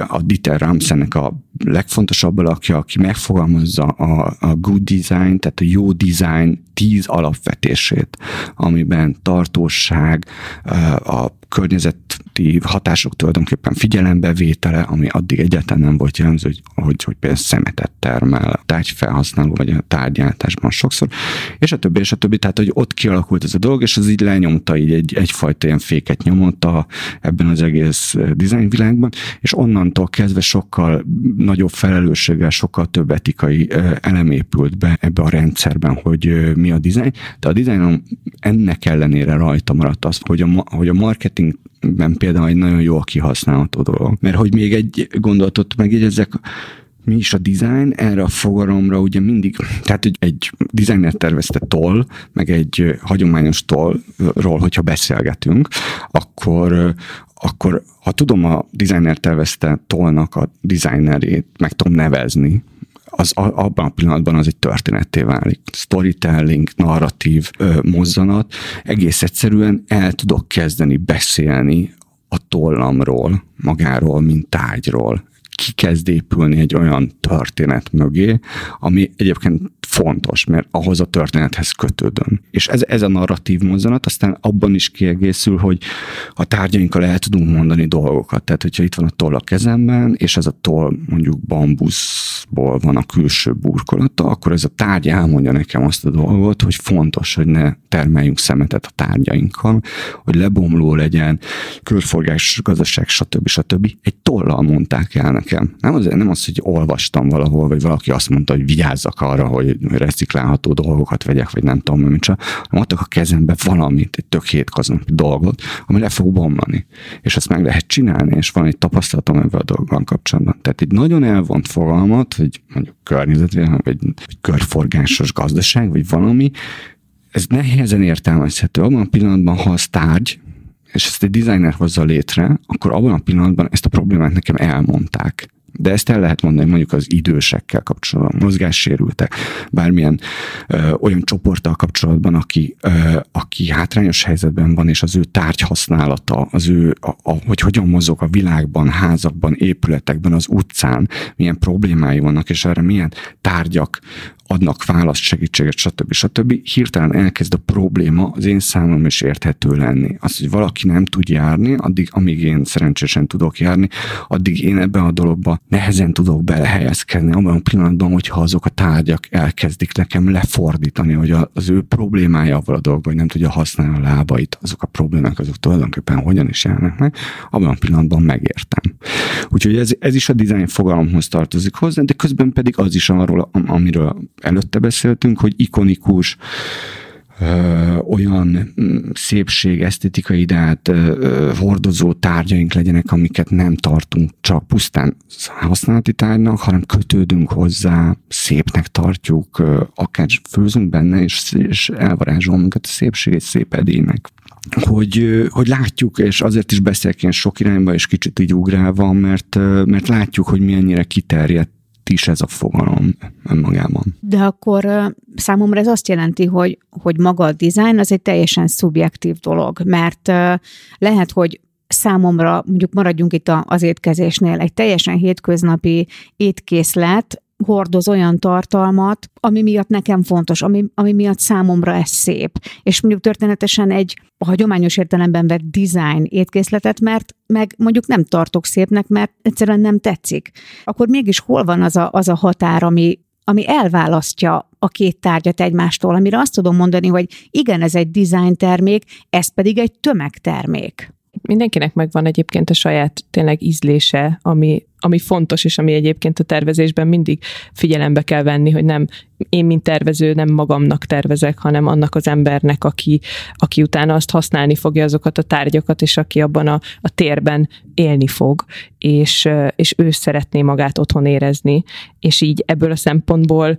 A Dieter Ramsnek a legfontosabb alakja, aki megfogalmazza a, a good design, tehát a jó design tíz alapvetését, amiben tartóság, a környezeti hatások tulajdonképpen figyelembevétele, ami addig egyáltalán nem volt jellemző, hogy, hogy, hogy például szemetet termel a tárgyfelhasználó, vagy a tárgyáltásban sokszor, és a többi, és a többi, tehát hogy ott kialakult ez a dolog, és az így lenyomta, így egy, egyfajta ilyen féket nyomott a, ebben az egész design világban, és onnantól kezdve sokkal nagyobb felelősséggel, sokkal több etikai elem épült be ebbe a rendszerben, hogy mi a design, de a design ennek ellenére rajta maradt az, hogy a, hogy a marketing ben például egy nagyon jól kihasználható dolog. Mert hogy még egy gondolatot megjegyezzek, mi is a design, erre a fogalomra ugye mindig, tehát hogy egy designer tervezte toll, meg egy hagyományos tollról, hogyha beszélgetünk, akkor akkor ha tudom a designer tervezte tollnak a designerét, meg tudom nevezni, az abban a pillanatban az egy történetté válik. Storytelling, narratív ö, mozzanat. Egész egyszerűen el tudok kezdeni beszélni a tollamról, magáról, mint tárgyról. ki kezd épülni egy olyan történet mögé, ami egyébként fontos, mert ahhoz a történethez kötődöm. És ez, ez a narratív mozzanat aztán abban is kiegészül, hogy a tárgyainkkal el tudunk mondani dolgokat. Tehát, hogyha itt van a toll a kezemben, és ez a toll mondjuk bambuszból van a külső burkolata, akkor ez a tárgy elmondja nekem azt a dolgot, hogy fontos, hogy ne termeljünk szemetet a tárgyainkkal, hogy lebomló legyen, körforgás, gazdaság, stb. stb. Egy tollal mondták el nekem. Nem az, nem az, hogy olvastam valahol, vagy valaki azt mondta, hogy vigyázzak arra, hogy reciklálható dolgokat vegyek, vagy nem tudom, mint csak, hanem adtak a kezembe valamit, egy tök hétköznapi dolgot, ami le fog bomlani. És ezt meg lehet csinálni, és van egy tapasztalatom ebben a dolgban kapcsolatban. Tehát egy nagyon elvont fogalmat, hogy mondjuk környezetvédelem, vagy, vagy körforgásos gazdaság, vagy valami, ez nehezen értelmezhető. Abban a pillanatban, ha az tárgy, és ezt egy designer hozza létre, akkor abban a pillanatban ezt a problémát nekem elmondták. De ezt el lehet mondani mondjuk az idősekkel kapcsolatban, mozgássérültek, bármilyen ö, olyan csoporttal kapcsolatban, aki, ö, aki hátrányos helyzetben van, és az ő tárgyhasználata, az ő, a, a, hogy hogyan mozog a világban, házakban, épületekben, az utcán, milyen problémái vannak, és erre milyen tárgyak adnak választ, segítséget, stb. stb. Hirtelen elkezd a probléma az én számom is érthető lenni. Az, hogy valaki nem tud járni, addig, amíg én szerencsésen tudok járni, addig én ebben a dologban nehezen tudok belehelyezkedni, abban a pillanatban, hogyha azok a tárgyak elkezdik nekem lefordítani, hogy az ő problémája avval a dolgban, hogy nem tudja használni a lábait, azok a problémák, azok tulajdonképpen hogyan is járnak meg, abban a pillanatban megértem. Úgyhogy ez, ez is a design fogalomhoz tartozik hozzá, de közben pedig az is arról, amiről előtte beszéltünk, hogy ikonikus, ö, olyan szépség, esztétikai ideát ö, hordozó tárgyaink legyenek, amiket nem tartunk csak pusztán használati tárgynak, hanem kötődünk hozzá, szépnek tartjuk, ö, akár főzünk benne, és, és elvarázsolunk minket a szépség és szép edénynek. Hogy, hogy látjuk, és azért is beszélek ilyen sok irányba, és kicsit így ugrálva, mert, mert látjuk, hogy milyennyire kiterjedt is ez a fogalom önmagában. De akkor számomra ez azt jelenti, hogy, hogy maga a design az egy teljesen szubjektív dolog, mert lehet, hogy számomra, mondjuk maradjunk itt az étkezésnél, egy teljesen hétköznapi étkészlet hordoz olyan tartalmat, ami miatt nekem fontos, ami, ami miatt számomra ez szép. És mondjuk történetesen egy hagyományos értelemben vett design étkészletet, mert meg mondjuk nem tartok szépnek, mert egyszerűen nem tetszik. Akkor mégis hol van az a, az a határ, ami, ami elválasztja a két tárgyat egymástól, amire azt tudom mondani, hogy igen, ez egy design termék, ez pedig egy tömegtermék. Mindenkinek megvan egyébként a saját tényleg ízlése, ami, ami fontos, és ami egyébként a tervezésben mindig figyelembe kell venni, hogy nem én, mint tervező, nem magamnak tervezek, hanem annak az embernek, aki, aki utána azt használni fogja, azokat a tárgyakat, és aki abban a, a térben élni fog, és, és ő szeretné magát otthon érezni. És így ebből a szempontból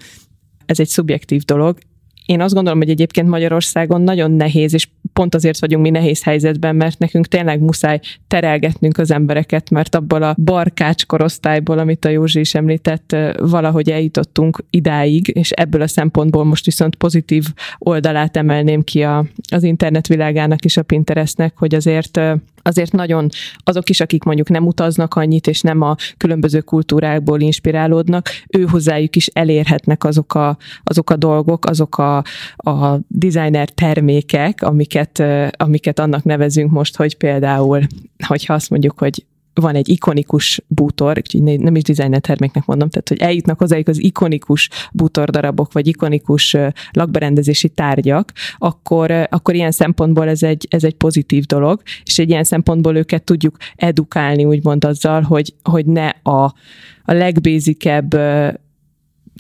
ez egy szubjektív dolog. Én azt gondolom, hogy egyébként Magyarországon nagyon nehéz, és pont azért vagyunk mi nehéz helyzetben, mert nekünk tényleg muszáj terelgetnünk az embereket, mert abból a barkács korosztályból, amit a Józsi is említett, valahogy eljutottunk idáig, és ebből a szempontból most viszont pozitív oldalát emelném ki a, az internetvilágának és a Pinterestnek, hogy azért... Azért nagyon azok is, akik mondjuk nem utaznak annyit, és nem a különböző kultúrákból inspirálódnak, ő hozzájuk is elérhetnek azok a, azok a dolgok, azok a, a designer termékek, amiket, amiket annak nevezünk most, hogy például, hogyha azt mondjuk, hogy van egy ikonikus bútor, úgyhogy nem is designer terméknek mondom, tehát hogy eljutnak hozzájuk az ikonikus bútordarabok, vagy ikonikus lakberendezési tárgyak, akkor, akkor ilyen szempontból ez egy, ez egy pozitív dolog, és egy ilyen szempontból őket tudjuk edukálni, úgymond azzal, hogy, hogy ne a, a legbézikebb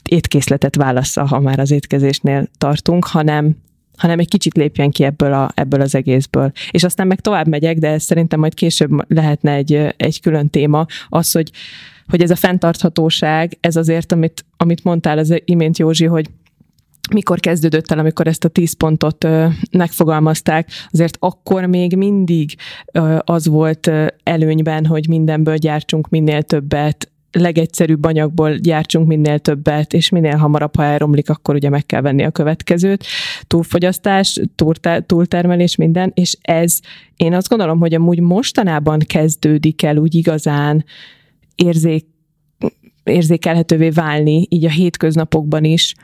étkészletet válassza, ha már az étkezésnél tartunk, hanem hanem egy kicsit lépjen ki ebből, a, ebből az egészből. És aztán meg tovább megyek, de ez szerintem majd később lehetne egy, egy külön téma, az, hogy, hogy ez a fenntarthatóság, ez azért, amit, amit mondtál az imént, Józsi, hogy mikor kezdődött el, amikor ezt a tíz pontot ö, megfogalmazták, azért akkor még mindig ö, az volt ö, előnyben, hogy mindenből gyártsunk minél többet, legegyszerűbb anyagból gyártsunk minél többet, és minél hamarabb, ha elromlik, akkor ugye meg kell venni a következőt. Túlfogyasztás, túltermelés, minden, és ez, én azt gondolom, hogy amúgy mostanában kezdődik el úgy igazán érzékelni érzékelhetővé válni így a hétköznapokban is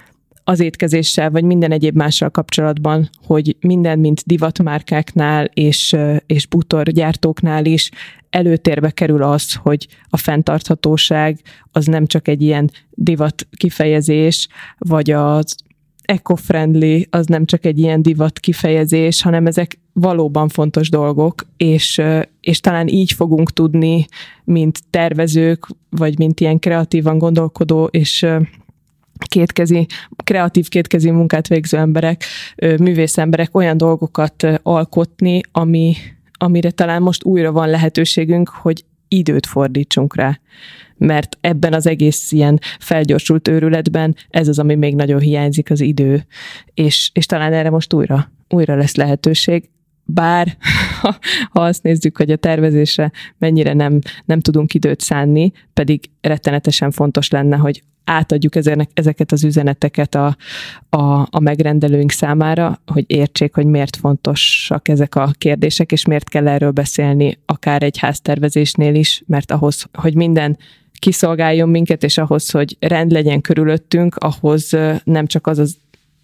az étkezéssel, vagy minden egyéb mással kapcsolatban, hogy minden, mint divatmárkáknál és, és bútorgyártóknál is előtérbe kerül az, hogy a fenntarthatóság az nem csak egy ilyen divat kifejezés, vagy az eco-friendly, az nem csak egy ilyen divat kifejezés, hanem ezek valóban fontos dolgok, és, és talán így fogunk tudni, mint tervezők, vagy mint ilyen kreatívan gondolkodó, és kétkezi, kreatív kétkezi munkát végző emberek, művész emberek olyan dolgokat alkotni, ami, amire talán most újra van lehetőségünk, hogy időt fordítsunk rá. Mert ebben az egész ilyen felgyorsult őrületben ez az, ami még nagyon hiányzik, az idő. És, és talán erre most újra, újra lesz lehetőség. Bár, ha azt nézzük, hogy a tervezésre mennyire nem, nem tudunk időt szánni, pedig rettenetesen fontos lenne, hogy átadjuk ezeket az üzeneteket a, a, a megrendelőink számára, hogy értsék, hogy miért fontosak ezek a kérdések, és miért kell erről beszélni, akár egy háztervezésnél is, mert ahhoz, hogy minden kiszolgáljon minket, és ahhoz, hogy rend legyen körülöttünk, ahhoz nem csak az az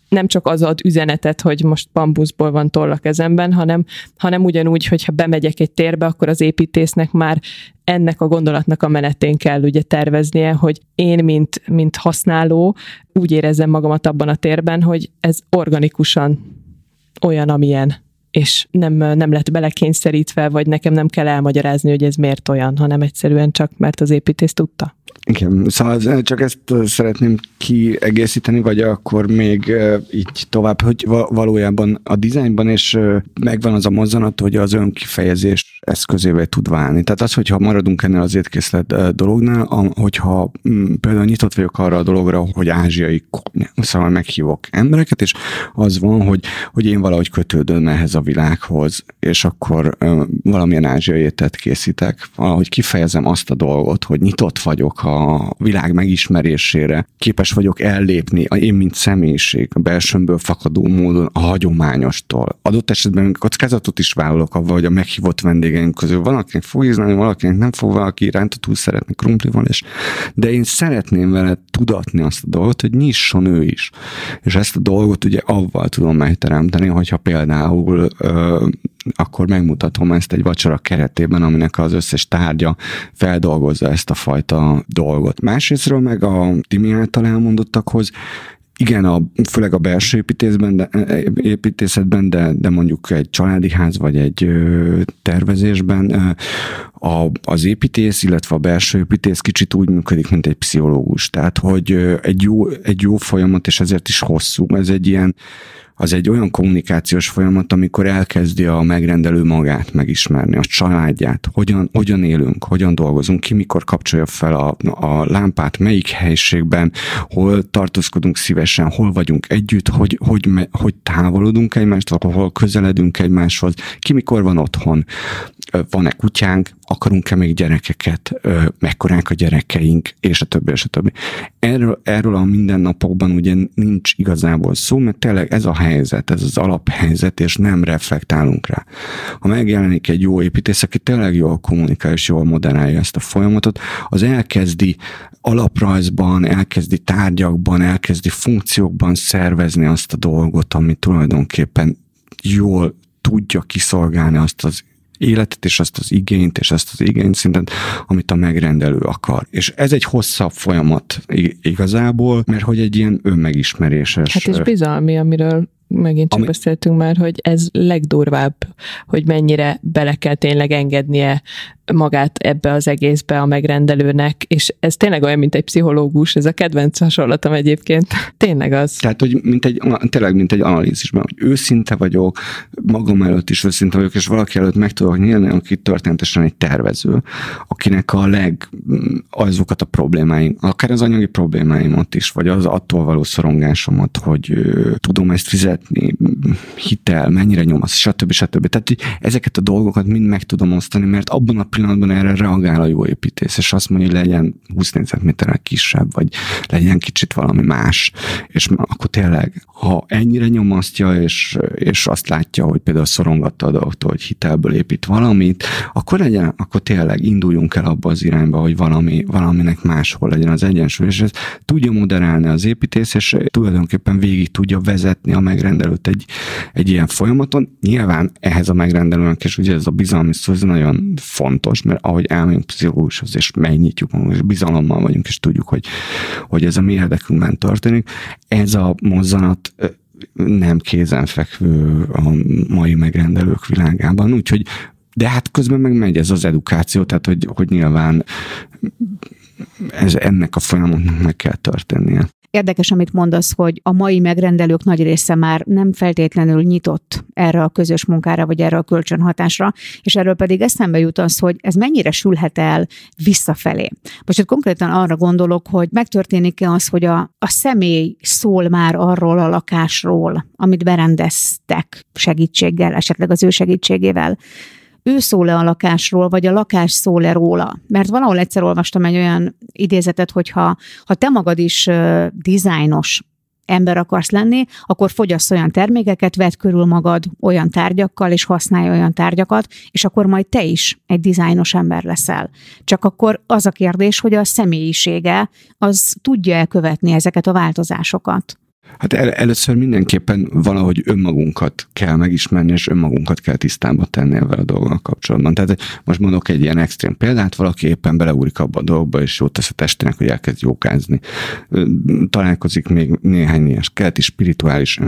nem csak az ad üzenetet, hogy most bambuszból van toll a kezemben, hanem, hanem ugyanúgy, hogyha bemegyek egy térbe, akkor az építésznek már ennek a gondolatnak a menetén kell ugye terveznie, hogy én, mint, mint használó, úgy érezzem magamat abban a térben, hogy ez organikusan olyan, amilyen, és nem, nem lett belekényszerítve, vagy nekem nem kell elmagyarázni, hogy ez miért olyan, hanem egyszerűen csak, mert az építész tudta. Igen, szóval csak ezt szeretném kiegészíteni, vagy akkor még így tovább, hogy valójában a dizájnban is megvan az a mozzanat, hogy az önkifejezés eszközévé tud válni. Tehát az, hogyha maradunk ennél az étkészlet dolognál, hogyha például nyitott vagyok arra a dologra, hogy ázsiai, szóval meghívok embereket, és az van, hogy, hogy én valahogy kötődöm ehhez a világhoz, és akkor valamilyen ázsiai ételt készítek, valahogy kifejezem azt a dolgot, hogy nyitott vagyok a világ megismerésére, képes vagyok ellépni, én mint személyiség, a belsőmből fakadó módon a hagyományostól. Adott esetben kockázatot is vállalok avval, hogy a meghívott vendégeim közül valakinek fog ízlelni, valakinek nem fog, valaki rántatúl szeretne krumplival, és de én szeretném vele tudatni azt a dolgot, hogy nyisson ő is. És ezt a dolgot ugye avval tudom megteremteni, hogyha például ö, akkor megmutatom ezt egy vacsora keretében, aminek az összes tárgya feldolgozza ezt a fajta dolgot. Másrésztről meg a Timi által elmondottakhoz, igen, a, főleg a belső építészben, de, építészetben, de, de mondjuk egy családi ház, vagy egy ö, tervezésben ö, a, az építész, illetve a belső építész kicsit úgy működik, mint egy pszichológus. Tehát, hogy ö, egy, jó, egy jó folyamat, és ezért is hosszú. Ez egy ilyen az egy olyan kommunikációs folyamat, amikor elkezdi a megrendelő magát megismerni, a családját, hogyan, hogyan élünk, hogyan dolgozunk, ki mikor kapcsolja fel a, a lámpát, melyik helyiségben, hol tartózkodunk szívesen, hol vagyunk együtt, hogy, hogy, hogy, hogy távolodunk egymástól, hol közeledünk egymáshoz, ki mikor van otthon, van-e kutyánk, akarunk-e még gyerekeket, mekkorák a gyerekeink, és a többi, és a többi. Erről, erről a mindennapokban ugye nincs igazából szó, mert tényleg ez a helyzet, ez az alaphelyzet, és nem reflektálunk rá. Ha megjelenik egy jó építész, aki tényleg jól kommunikál és jól moderálja ezt a folyamatot, az elkezdi alaprajzban, elkezdi tárgyakban, elkezdi funkciókban szervezni azt a dolgot, ami tulajdonképpen jól tudja kiszolgálni azt az életet, és azt az igényt, és azt az igényszintet, amit a megrendelő akar. És ez egy hosszabb folyamat igazából, mert hogy egy ilyen önmegismeréses... Hát és bizalmi, amiről megint csak ami... beszéltünk már, hogy ez legdurvább, hogy mennyire bele kell tényleg engednie magát ebbe az egészbe a megrendelőnek, és ez tényleg olyan, mint egy pszichológus, ez a kedvenc hasonlatom egyébként. Tényleg az. Tehát, hogy mint egy, tényleg mint egy analízisben, hogy őszinte vagyok, magam előtt is őszinte vagyok, és valaki előtt meg tudok nyílni, aki történetesen egy tervező, akinek a leg azokat a problémáim, akár az anyagi problémáimat is, vagy az attól való szorongásomat, hogy ö, tudom ezt fizetni, hitel, mennyire nyomasz, stb. stb. stb. Tehát ezeket a dolgokat mind meg tudom osztani, mert abban a pillanatban erre reagál a jó építész, és azt mondja, hogy legyen húsz négyzetméterrel kisebb, vagy legyen kicsit valami más. És akkor tényleg, ha ennyire nyomasztja, és, és azt látja, hogy például szorongatta a dolgoktól, hogy hitelből épít valamit, akkor legyen, akkor tényleg induljunk el abba az irányba, hogy valami, valaminek máshol legyen az egyensúly, és ezt tudja moderálni az építész, és tulajdonképpen végig tudja vezetni a megrendelőt egy, egy ilyen folyamaton. Nyilván ehhez a megrendelőnek, és ugye ez a bizalmi szó, ez nagyon fontos, mert ahogy elmegyünk pszichológushoz, és megnyitjuk magunkat, és bizalommal vagyunk, és tudjuk, hogy, hogy ez a mi érdekünkben történik. Ez a mozzanat nem kézenfekvő a mai megrendelők világában, úgyhogy, de hát közben meg megy ez az edukáció, tehát hogy, hogy nyilván ez, ennek a folyamatnak meg kell történnie. Érdekes, amit mondasz, hogy a mai megrendelők nagy része már nem feltétlenül nyitott erre a közös munkára, vagy erre a kölcsönhatásra, és erről pedig eszembe jut az, hogy ez mennyire sülhet el visszafelé. Most itt konkrétan arra gondolok, hogy megtörténik-e az, hogy a, a személy szól már arról a lakásról, amit berendeztek segítséggel, esetleg az ő segítségével, ő szól-e a lakásról, vagy a lakás szól-e róla? Mert valahol egyszer olvastam egy olyan idézetet, hogy ha, ha te magad is uh, dizájnos ember akarsz lenni, akkor fogyassz olyan termékeket, vedd körül magad olyan tárgyakkal, és használj olyan tárgyakat, és akkor majd te is egy dizájnos ember leszel. Csak akkor az a kérdés, hogy a személyisége az tudja-e követni ezeket a változásokat? Hát el, először mindenképpen valahogy önmagunkat kell megismerni, és önmagunkat kell tisztába tenni ebben a dolgokkal kapcsolatban. Tehát most mondok egy ilyen extrém példát, valaki éppen beleúrik abba a dolgba, és jót tesz a testének, hogy elkezd jókázni. Találkozik még néhány ilyen keleti spirituális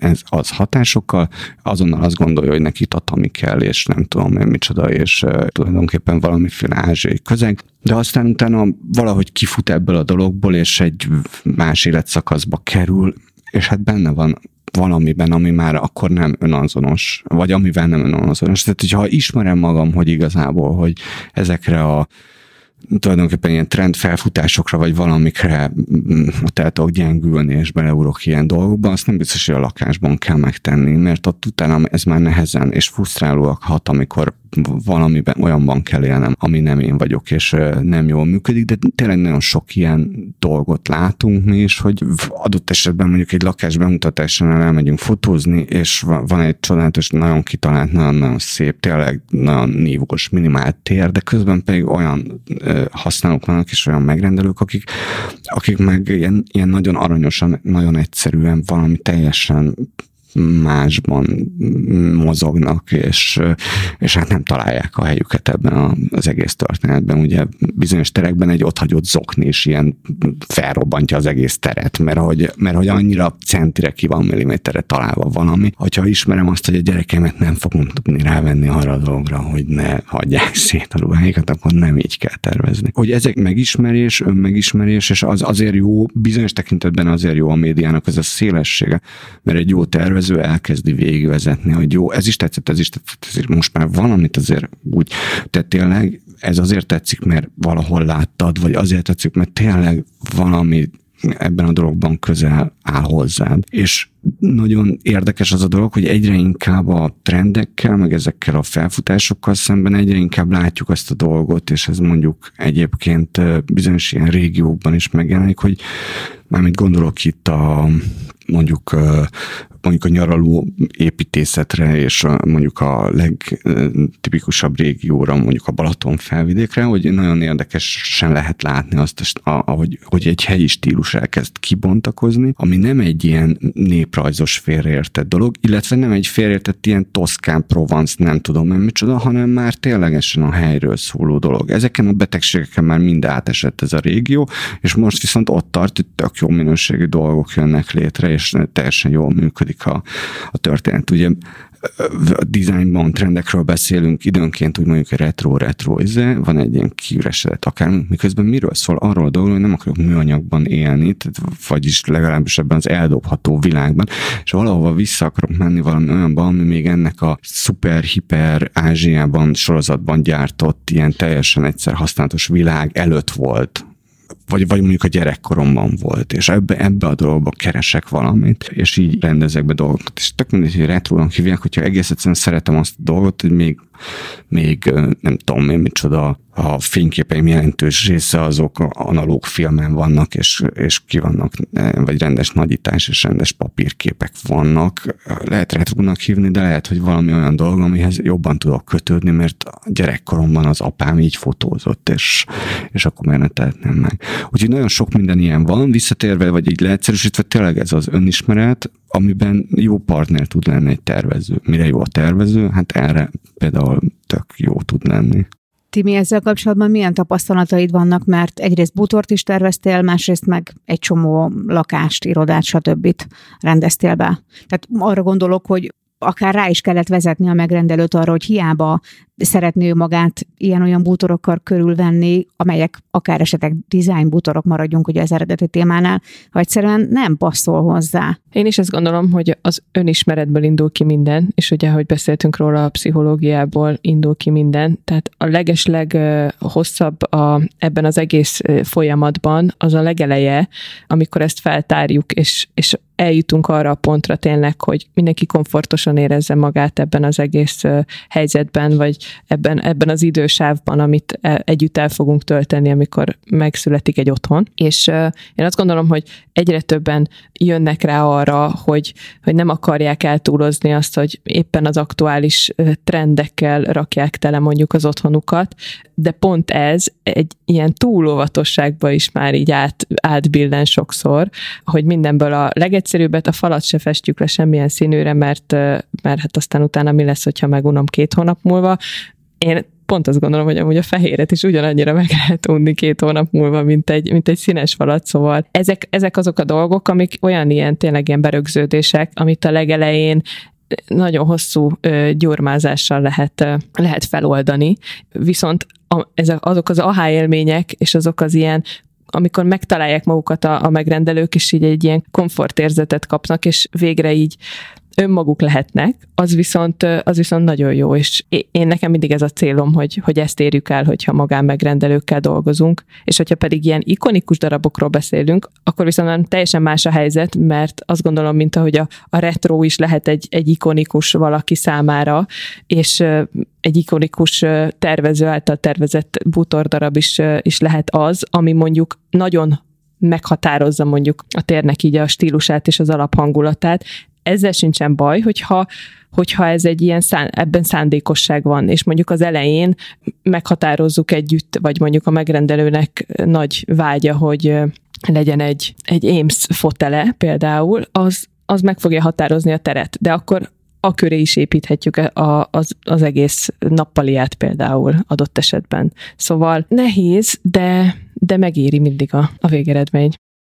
ez az hatásokkal, azonnal azt gondolja, hogy neki tatami kell, és nem tudom én micsoda, és tulajdonképpen valamiféle ázsiai közeg. De aztán utána valahogy kifut ebből a dologból, és egy más életszakaszba kerül, és hát benne van valamiben, ami már akkor nem önazonos, vagy amivel nem önazonos. Tehát, hogyha ismerem magam, hogy igazából, hogy ezekre a tulajdonképpen ilyen trendfelfutásokra, vagy valamikre el tudok gyengülni, és beleúrok ilyen dolgokba, azt nem biztos, hogy a lakásban kell megtenni, mert ott utána ez már nehezen, és frusztrálóak hat, amikor valamiben olyanban kell élnem, ami nem én vagyok, és nem jól működik, de tényleg nagyon sok ilyen dolgot látunk mi is, hogy adott esetben mondjuk egy lakás bemutatásánál elmegyünk fotózni, és van egy csodálatos, nagyon kitalált, nagyon-nagyon szép, tényleg nagyon nívós, minimál tér, de közben pedig olyan használók vannak, és olyan megrendelők, akik, akik meg ilyen, ilyen nagyon aranyosan, nagyon egyszerűen valami teljesen másban mozognak, és, és hát nem találják a helyüket ebben az egész történetben. Ugye bizonyos terekben egy otthagyott zokni is ilyen felrobbantja az egész teret, mert hogy, mert hogy annyira centire ki van milliméterre találva valami. Hogyha ismerem azt, hogy a gyerekemet nem fogom tudni rávenni arra a dologra, hogy ne hagyják szét a ruháikat, akkor nem így kell tervezni. Hogy ezek megismerés, önmegismerés, és az azért jó, bizonyos tekintetben azért jó a médiának ez a szélessége, mert egy jó tervez ő elkezdi végigvezetni, hogy jó, ez is tetszett, ez is tetszett, ez is, most már valamit azért úgy, tehát tényleg ez azért tetszik, mert valahol láttad, vagy azért tetszik, mert tényleg valami ebben a dologban közel áll hozzád. És nagyon érdekes az a dolog, hogy egyre inkább a trendekkel, meg ezekkel a felfutásokkal szemben egyre inkább látjuk azt a dolgot, és ez mondjuk egyébként bizonyos ilyen régiókban is megjelenik, hogy mármint gondolok itt a mondjuk mondjuk a nyaraló építészetre, és mondjuk a legtipikusabb régióra, mondjuk a Balaton felvidékre, hogy nagyon érdekesen lehet látni azt, ahogy, hogy egy helyi stílus elkezd kibontakozni, ami nem egy ilyen néprajzos félreértett dolog, illetve nem egy félreértett ilyen toszkán, Provence, nem tudom én micsoda, hanem már ténylegesen a helyről szóló dolog. Ezeken a betegségeken már mind átesett ez a régió, és most viszont ott tart, hogy tök jó minőségű dolgok jönnek létre, és teljesen jól működik A, a történet. Ugye a designban trendekről beszélünk, időnként úgy mondjuk retro-retro, van egy ilyen kiüresedett akár, miközben miről szól? Arról dolog, hogy nem akarok műanyagban élni, tehát, vagyis legalábbis ebben az eldobható világban, és valahova vissza akarok menni valami olyanban, ami még ennek a szuper-hiper Ázsiában sorozatban gyártott ilyen teljesen egyszer használatos világ előtt volt. Vagy, vagy mondjuk a gyerekkoromban volt, és ebbe, ebbe a dologba keresek valamit, és így rendezek be dolgokat. És tök mindegy, hogy retrónak hívják, hogyha egész egyszerűen szeretem azt a dolgot, hogy még még nem tudom én micsoda, a fényképeim jelentős része azok analóg filmen vannak, és, és ki vannak, vagy rendes nagyítás és rendes papírképek vannak. Lehet retrónak hívni, de lehet, hogy valami olyan dolog, amihez jobban tudok kötődni, mert gyerekkoromban az apám így fotózott, és, és akkor miért ne tehetném meg. Úgyhogy nagyon sok minden ilyen van, visszatérve, vagy így leegyszerűsítve, tényleg ez az önismeret, amiben jó partner tud lenni egy tervező. Mire jó a tervező? Hát erre például tök jó tud lenni. Timi, ezzel kapcsolatban milyen tapasztalataid vannak, mert egyrészt bútort is terveztél, másrészt meg egy csomó lakást, irodát, stb. Rendeztél be. Tehát arra gondolok, hogy akár rá is kellett vezetni a megrendelőt arra, hogy hiába szeretné ő magát ilyen-olyan bútorokkal körülvenni, amelyek akár esetleg design bútorok, maradjunk ugye az eredeti témánál, ha egyszerűen nem passzol hozzá. Én is azt gondolom, hogy az önismeretből indul ki minden, és ugye, ahogy beszéltünk róla, a pszichológiából indul ki minden, tehát a legesleg hosszabb a, ebben az egész folyamatban az a legeleje, amikor ezt feltárjuk, és, és eljutunk arra a pontra tényleg, hogy mindenki komfortosan érezze magát ebben az egész helyzetben, vagy ebben, ebben az idősávban, amit együtt el fogunk tölteni, amikor megszületik egy otthon. És uh, én azt gondolom, hogy egyre többen jönnek rá arra, hogy, hogy nem akarják eltúlozni azt, hogy éppen az aktuális trendekkel rakják tele mondjuk az otthonukat, de pont ez egy ilyen túlóvatosságba is már így át, átbillen sokszor, hogy mindenből a legegyszerűbbet, a falat se festjük le semmilyen színűre, mert, mert hát aztán utána mi lesz, hogyha megunom két hónap múlva. Én pont azt gondolom, hogy amúgy a fehéret is ugyanannyira meg lehet unni két hónap múlva, mint egy, mint egy színes falat, szóval ezek, ezek azok a dolgok, amik olyan ilyen tényleg ilyen berögződések, amit a legelején nagyon hosszú ö, gyurmázással lehet, ö, lehet feloldani, viszont a, ezek, azok az aha élmények, és azok az ilyen, amikor megtalálják magukat a, a megrendelők, és így egy ilyen komfortérzetet kapnak, és végre így önmaguk lehetnek, az viszont, az viszont nagyon jó, és én nekem mindig ez a célom, hogy, hogy ezt érjük el, hogyha magán megrendelőkkel dolgozunk, és hogyha pedig ilyen ikonikus darabokról beszélünk, akkor viszont teljesen más a helyzet, mert azt gondolom, mint ahogy a, a retro is lehet egy, egy ikonikus valaki számára, és egy ikonikus tervező által tervezett bútordarab is, is lehet az, ami mondjuk nagyon meghatározza mondjuk a térnek így a stílusát és az alaphangulatát. Ezzel sincsen baj, hogyha, hogyha ez egy ilyen szán, ebben szándékosság van, és mondjuk az elején meghatározzuk együtt, vagy mondjuk a megrendelőnek nagy vágya, hogy legyen egy, egy émsz fotele például, az, az meg fogja határozni a teret, de akkor a köré is építhetjük a, az, az egész nappaliát például adott esetben. Szóval nehéz, de, de megéri mindig a, a végeredmény.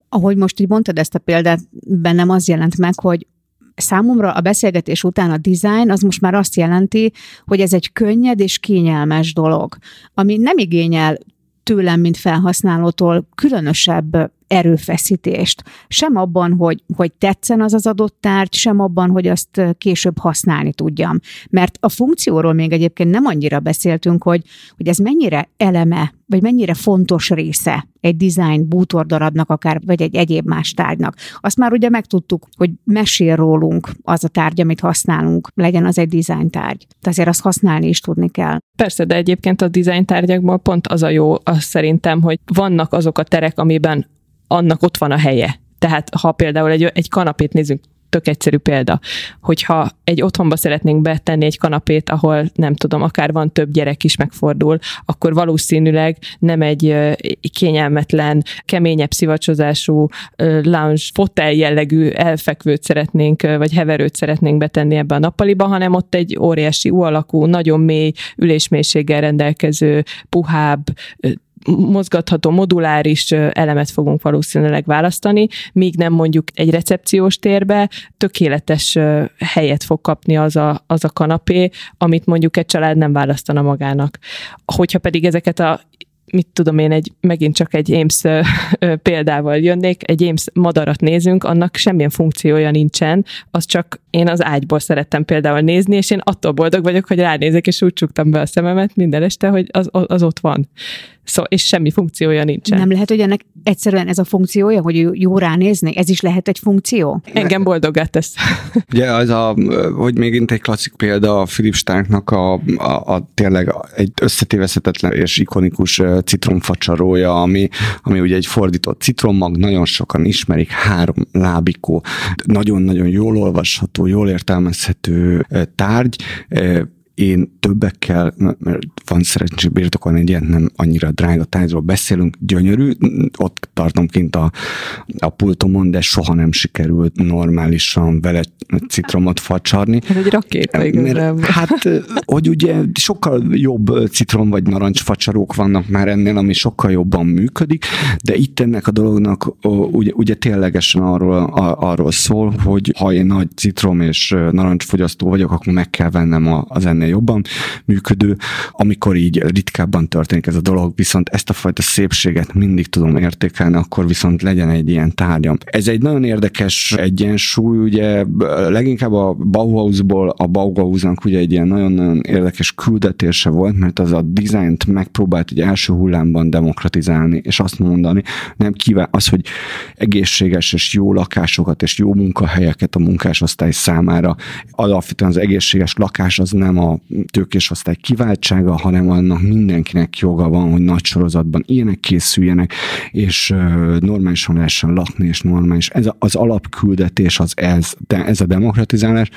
Ahogy most így mondtad ezt a példát, bennem az jelent meg, hogy számomra a beszélgetés után a design az most már azt jelenti, hogy ez egy könnyed és kényelmes dolog, ami nem igényel tőlem, mint felhasználótól különösebb erőfeszítést. Sem abban, hogy, hogy tetszen az az adott tárgy, sem abban, hogy azt később használni tudjam. Mert a funkcióról még egyébként nem annyira beszéltünk, hogy, hogy ez mennyire eleme, vagy mennyire fontos része egy design bútordarabnak akár, vagy egy egyéb más tárgynak. Azt már ugye megtudtuk, hogy mesél rólunk az a tárgy, amit használunk, legyen az egy design tárgy. De azért azt használni is tudni kell. Persze, de egyébként a design tárgyakból pont az a jó, azt szerintem, hogy vannak azok a terek, amiben annak ott van a helye. Tehát ha például egy, egy kanapét nézzünk, tök egyszerű példa, hogyha egy otthonba szeretnénk betenni egy kanapét, ahol nem tudom, akár van több gyerek is megfordul, akkor valószínűleg nem egy kényelmetlen, keményebb szivacsozású, lounge fotel jellegű elfekvőt szeretnénk, vagy heverőt szeretnénk betenni ebbe a nappaliba, hanem ott egy óriási U alakú, nagyon mély, ülésmélységgel rendelkező, puhább, mozgatható, moduláris elemet fogunk valószínűleg választani, míg nem mondjuk egy recepciós térbe tökéletes helyet fog kapni az a, az a kanapé, amit mondjuk egy család nem választana magának. Hogyha pedig ezeket a mit tudom én, egy, megint csak egy émsz példával jönnék, egy émsz madarat nézünk, annak semmilyen funkciója nincsen, az csak én az ágyból szerettem például nézni, és én attól boldog vagyok, hogy ránézek, és úgy csuktam be a szememet minden este, hogy az, az ott van. Szóval, és semmi funkciója nincsen. Nem lehet, hogy ennek egyszerűen ez a funkciója, hogy jó ránézni? Ez is lehet egy funkció? Engem boldoggá tesz. Ugye az a, hogy mégint egy klasszik példa a Philip Starknak a, a, a tényleg egy összetéveszhetetlen és ikonikus citromfacsarója, ami, ami ugye egy fordított citrommag, nagyon sokan ismerik, három lábikó, nagyon-nagyon jól olvasható, jól értelmezhető tárgy. Én többekkel, mert van szerencsés birtokolni egy ilyet, nem annyira drága tárgyról beszélünk, gyönyörű, ott tartom kint a, a pultomon, de soha nem sikerült normálisan vele citromot facsarni. Ez egy rakéta igazából. Hát, hogy ugye sokkal jobb citrom vagy narancsfacsarók vannak már ennél, ami sokkal jobban működik, de itt ennek a dolognak ugye, ugye ténylegesen arról, a, arról szól, hogy ha én nagy citrom és narancsfogyasztó vagyok, akkor meg kell vennem az ennél jobban működő, amikor így ritkábban történik ez a dolog, viszont ezt a fajta szépséget mindig tudom értékelni, akkor viszont legyen egy ilyen tárgyam. Ez egy nagyon érdekes egyensúly, ugye leginkább a Bauhausból, a Bauhausnak ugye egy ilyen nagyon-nagyon érdekes küldetése volt, mert az a dizájnt megpróbált egy első hullámban demokratizálni, és azt mondani, nem kíván az, hogy egészséges és jó lakásokat és jó munkahelyeket a munkásosztály számára. Alapvetően az egészséges lakás az nem a tőkés osztály kiváltsága, hanem annak mindenkinek joga van, hogy nagy sorozatban ilyenek készüljenek, és normálisan lehessen lakni, és normális. Ez az alapküldetés, az ez, de ez a demokratizálás,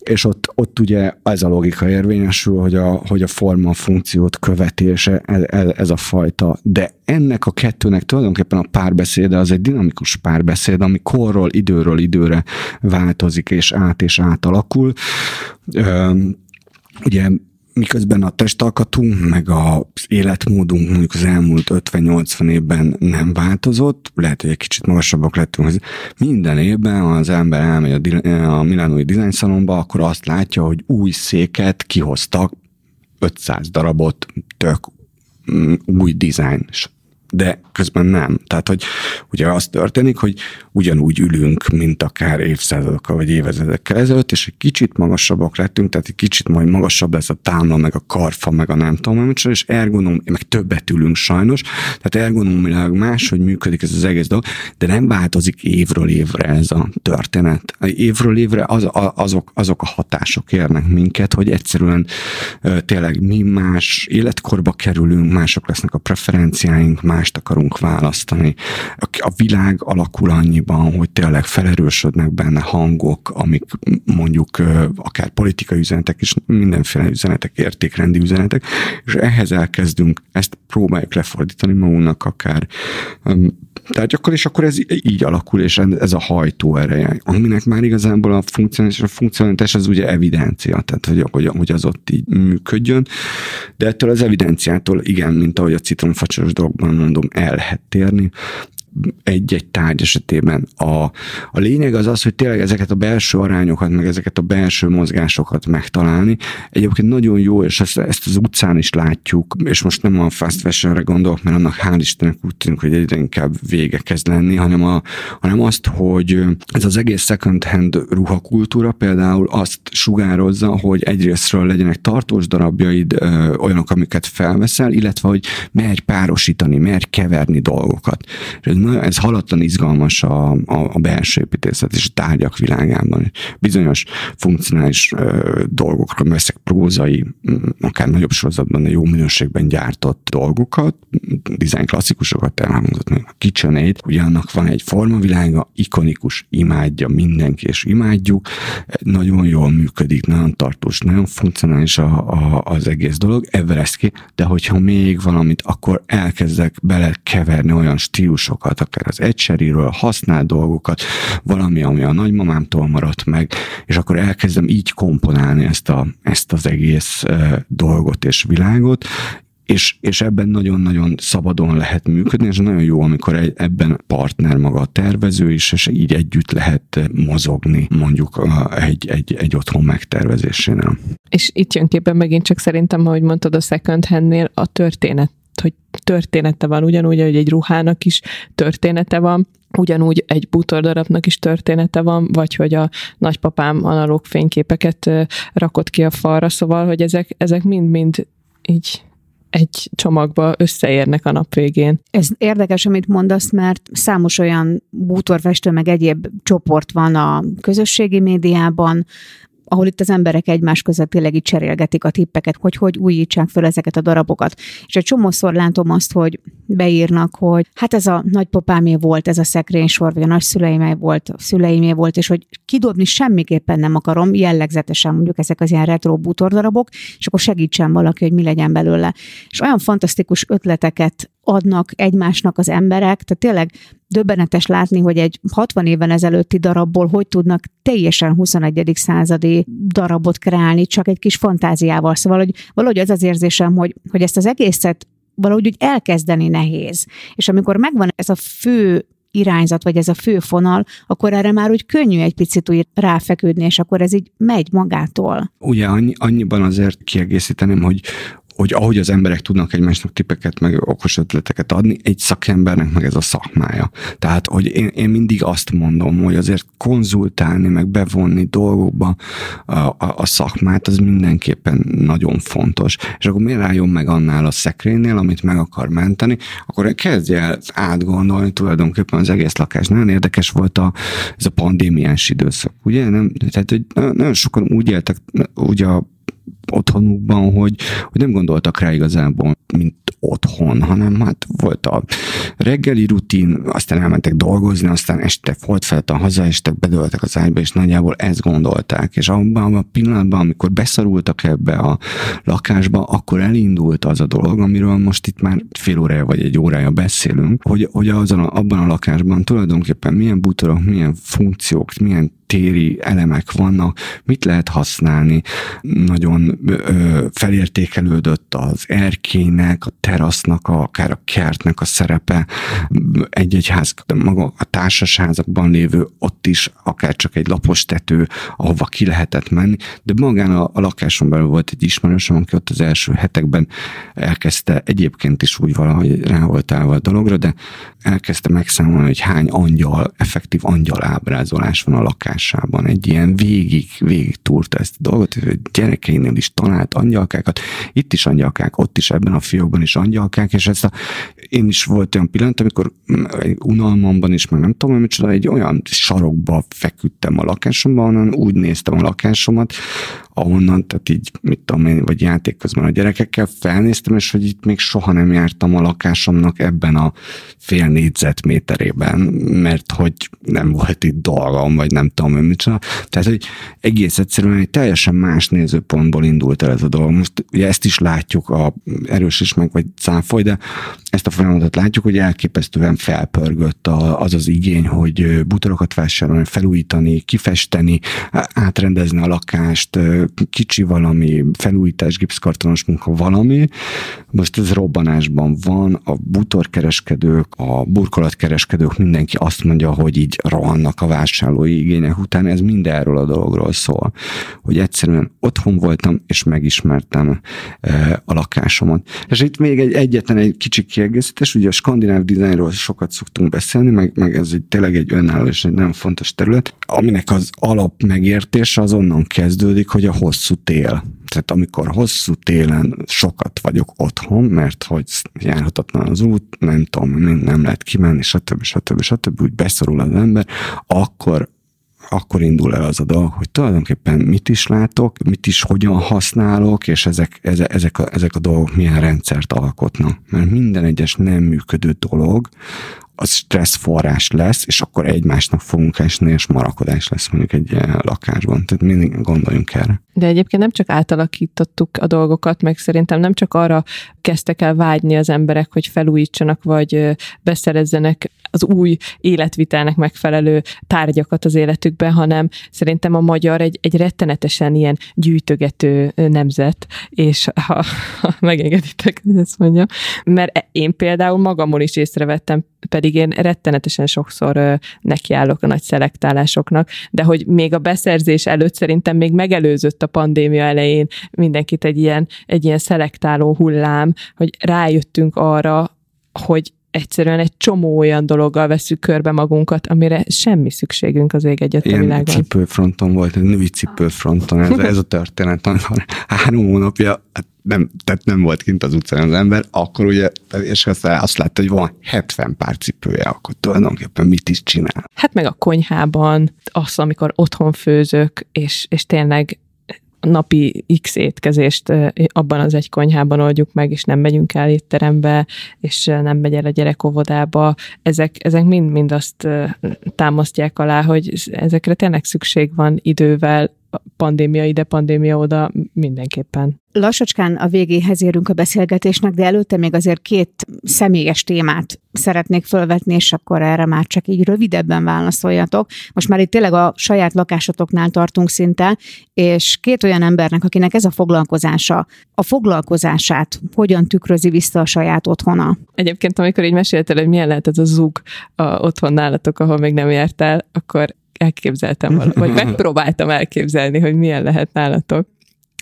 és ott, ott ugye ez a logika érvényesül, hogy a, hogy a forma funkciót követése, ez, ez a fajta, de ennek a kettőnek tulajdonképpen a párbeszéde az egy dinamikus párbeszéd, ami korról, időről időre változik, és át és átalakul. Üm, ugye miközben a testalkatunk, meg az életmódunk mondjuk az elmúlt ötven-nyolcvan évben nem változott, lehet, hogy egy kicsit magasabbak lettünk, hogy minden évben, ha az ember elmegy a, a milánói dizájnszalonba, akkor azt látja, hogy új széket kihoztak, ötszáz darabot, tök új dizájn, de közben nem. Tehát, hogy ugye az történik, hogy ugyanúgy ülünk, mint akár évszázadokkal vagy évezredekkel ezelőtt, és egy kicsit magasabbak lettünk, tehát egy kicsit majd magasabb lesz a támla, meg a karfa, meg a nem tudom, és ergonom, meg többet ülünk sajnos, tehát ergonomilag más, hogy működik ez az egész dolog, de nem változik évről évre ez a történet. Évről évre az, azok, azok a hatások érnek minket, hogy egyszerűen tényleg mi más életkorba kerülünk, mások lesznek a preferenciáink, más mást akarunk választani. A világ alakul annyiban, hogy tényleg felerősödnek benne hangok, amik mondjuk akár politikai üzenetek és mindenféle üzenetek, értékrendi üzenetek, és ehhez elkezdünk, ezt próbáljuk lefordítani magunknak akár tárgyakkal, és akkor ez így alakul, és ez a hajtó ereje, aminek már igazából a funkcionális, a funkcionális az ugye evidencia, tehát hogy, hogy az ott így működjön, de ettől az evidenciától igen, mint ahogy a citromfacsaros dolgban mondom, el lehet térni egy-egy tárgy esetében. A, a lényeg az az, hogy tényleg ezeket a belső arányokat, meg ezeket a belső mozgásokat megtalálni. Egyébként nagyon jó, és ezt, ezt az utcán is látjuk, és most nem a fast fashionre gondolok, mert annak hál' Istennek úgy tűnik, hogy egyre inkább vége kezd lenni, hanem, a, hanem azt, hogy ez az egész second hand ruhakultúra például azt sugározza, hogy egyrésztről legyenek tartós darabjaid, ö, olyanok, amiket felveszel, illetve, hogy merj párosítani, merj keverni dolgokat. Na, ez halatlan izgalmas a, a, a belső építészet és a tárgyak világában. Bizonyos funkcionális ö, dolgokra veszek prózai, akár nagyobb sorozatban, de jó minőségben gyártott dolgokat, dizájn klasszikusokat, elhangzott meg a kitchen aid, ugye annak van egy formavilága, ikonikus, imádja mindenki, és imádjuk, nagyon jól működik, nagyon tartós, nagyon funkcionális a, a, az egész dolog, ebben lesz ki, de hogyha még valamit, akkor elkezdek belekeverni olyan stílusok, akár az egyseriről, használ dolgokat, valami, ami a nagymamámtól maradt meg, és akkor elkezdem így komponálni ezt, a, ezt az egész e, dolgot és világot, és, és ebben nagyon-nagyon szabadon lehet működni, és nagyon jó, amikor egy, ebben partner maga a tervező is, és így együtt lehet mozogni mondjuk a, egy, egy, egy otthon megtervezésénél. És itt jön képben megint csak szerintem, ahogy mondtad a second handnél, a történet, hogy története van, ugyanúgy, hogy egy ruhának is története van, ugyanúgy egy bútordarabnak is története van, vagy hogy a nagypapám analóg fényképeket rakott ki a falra, szóval, hogy ezek, ezek mind-mind így egy csomagba összeérnek a nap végén. Ez érdekes, amit mondasz, mert számos olyan bútorfestő meg egyéb csoport van a közösségi médiában, ahol itt az emberek egymás között tényleg így cserélgetik a tippeket, hogy hogy újítsák föl ezeket a darabokat. És egy csomószor látom azt, hogy beírnak, hogy hát ez a nagypapámé volt, ez a szekrénysor, vagy a nagyszüleimé volt, a szüleimé volt, és hogy kidobni semmiképpen nem akarom, jellegzetesen mondjuk ezek az ilyen retro bútordarabok, és akkor segítsen valaki, hogy mi legyen belőle. És olyan fantasztikus ötleteket adnak egymásnak az emberek, tehát tényleg döbbenetes látni, hogy egy hatvan évvel ezelőtti darabból hogy tudnak teljesen huszonegyedik századi darabot kreálni, csak egy kis fantáziával. Szóval hogy valahogy az az érzésem, hogy, hogy ezt az egészet valahogy úgy elkezdeni nehéz. És amikor megvan ez a fő irányzat, vagy ez a fő fonal, akkor erre már úgy könnyű egy picit úgy ráfeküdni, és akkor ez így megy magától. Ugye annyi, annyiban azért kiegészíteném, hogy hogy ahogy az emberek tudnak egymásnak tippeket, meg okos ötleteket adni, egy szakembernek meg ez a szakmája. Tehát, hogy én, én mindig azt mondom, hogy azért konzultálni, meg bevonni dolgokba a, a, a szakmát, az mindenképpen nagyon fontos. És akkor miért álljon meg annál a szekrénynél, amit meg akar menteni, akkor kezdje el átgondolni tulajdonképpen az egész lakás. Nagyon érdekes volt a, ez a pandémiás időszak, ugye? Nem, tehát, hogy nagyon sokan úgy éltek, ugye a otthonukban, hogy, hogy nem gondoltak rá igazából, mint otthon, hanem hát volt a reggeli rutin, aztán elmentek dolgozni, aztán este volt felett a hazaestek, bedöltek az ágyba, és nagyjából ezt gondolták. És abban a pillanatban, amikor beszorultak ebbe a lakásba, akkor elindult az a dolog, amiről most itt már fél órája vagy egy órája beszélünk, hogy, hogy azon a, abban a lakásban tulajdonképpen milyen bútorok, milyen funkciók, milyen téri elemek vannak, mit lehet használni. Nagyon ö, felértékelődött az erkélynek, a terasznak, a, akár a kertnek a szerepe, egy-egy ház, maga a társasházakban lévő, ott is akár csak egy lapos tető, ahova ki lehetett menni, de magán a, a lakáson belül volt egy ismerősöm, aki ott az első hetekben elkezdte, egyébként is úgy valahogy rá volt állva a dologra, de elkezdte megszámolni, hogy hány angyal, effektív angyal ábrázolás van a lakás. Egy ilyen végig, végig túrta ezt a dolgot, hogy gyerekeinél is talált angyalkákat, itt is angyalkák, ott is, ebben a fiókban is angyalkák, és ezt a, én is volt olyan pillanat, amikor unalmamban is, meg nem tudom, hogy micsoda, egy olyan sarokba feküdtem a lakásomban, onnan úgy néztem a lakásomat, ahonnan, tehát így, mit tudom én, vagy játék közben a gyerekekkel felnéztem, és hogy itt még soha nem jártam a lakásomnak ebben a fél négyzetméterében, mert hogy nem volt itt dolgom, vagy nem tudom én mit csinál. Tehát, hogy egész egyszerűen egy teljesen más nézőpontból indult el ez a dolog. Most ugye ezt is látjuk, a erős is meg, vagy cáfoly, de ezt a folyamatot látjuk, hogy elképesztően felpörgött az az igény, hogy bútorokat vásárolni, felújítani, kifesteni, átrendezni a lakást, kicsi valami, felújítás, gipszkartonos munka, valami. Most ez robbanásban van, a bútorkereskedők, a burkolatkereskedők, mindenki azt mondja, hogy így rohannak a vásárlói igények után, ez mindenről a dologról szól. Hogy egyszerűen otthon voltam, és megismertem a lakásomat. És itt még egy, egyetlen egy kicsi kiegészítés, ugye a skandináv dizájnról sokat szoktunk beszélni, meg, meg ez egy, tényleg egy önálló és egy nagyon fontos terület, aminek az alap megértése az onnan kezdődik, hogy a hosszú tél. Tehát amikor hosszú télen sokat vagyok otthon, mert hogy járhatatlan az út, nem tudom, nem lehet kimenni, stb. stb. stb. Úgy beszorul az ember, akkor akkor indul el az a dolog, hogy tulajdonképpen mit is látok, mit is hogyan használok, és ezek, ezek, ezek, a, ezek a dolgok milyen rendszert alkotnak. Mert minden egyes nem működő dolog az stressz forrás lesz, és akkor egymásnak fogunk esni, és marakodás lesz mondjuk egy lakásban. Tehát mindig gondoljunk erre. De egyébként nem csak átalakítottuk a dolgokat, meg szerintem nem csak arra kezdtek el vágyni az emberek, hogy felújítsanak, vagy beszerezzenek az új életvitelnek megfelelő tárgyakat az életükbe, hanem szerintem a magyar egy, egy rettenetesen ilyen gyűjtögető nemzet, és ha, ha megengeditek, ezt mondjam, mert én például magamon is észrevettem, pedig én rettenetesen sokszor nekiállok a nagy szelektálásoknak, de hogy még a beszerzés előtt szerintem még megelőzött a pandémia elején mindenkit egy ilyen, egy ilyen szelektáló hullám, hogy rájöttünk arra, hogy egyszerűen egy csomó olyan dologgal veszük körbe magunkat, amire semmi szükségünk az ég egyet a világon. Ilyen cipőfronton volt, egy női cipőfronton, ez, ez a történet, amikor három hónapja nem, tehát nem volt kint az utcán az ember, akkor ugye, és aztán azt látta, hogy van hetven pár cipője, akkor tulajdonképpen mit is csinál. Hát meg a konyhában, azt, amikor otthon főzök, és, és tényleg napi x étkezést abban az egy konyhában oldjuk meg, és nem megyünk el étterembe, és nem megy el a gyerek óvodába. Ezek, ezek mind-mind azt támasztják alá, hogy ezekre tényleg szükség van idővel, pandémia ide, pandémia oda, mindenképpen. Lassacskán a végéhez érünk a beszélgetésnek, de előtte még azért két személyes témát szeretnék fölvetni, és akkor erre már csak így rövidebben válaszoljatok. Most már itt tényleg a saját lakásotoknál tartunk szinte, és két olyan embernek, akinek ez a foglalkozása, a foglalkozását hogyan tükrözi vissza a saját otthona? Egyébként, amikor így meséltél, hogy milyen lehet ez a zug a otthon nálatok, ahol még nem jártál, akkor elképzeltem valahogy, vagy megpróbáltam elképzelni, hogy milyen lehet nálatok.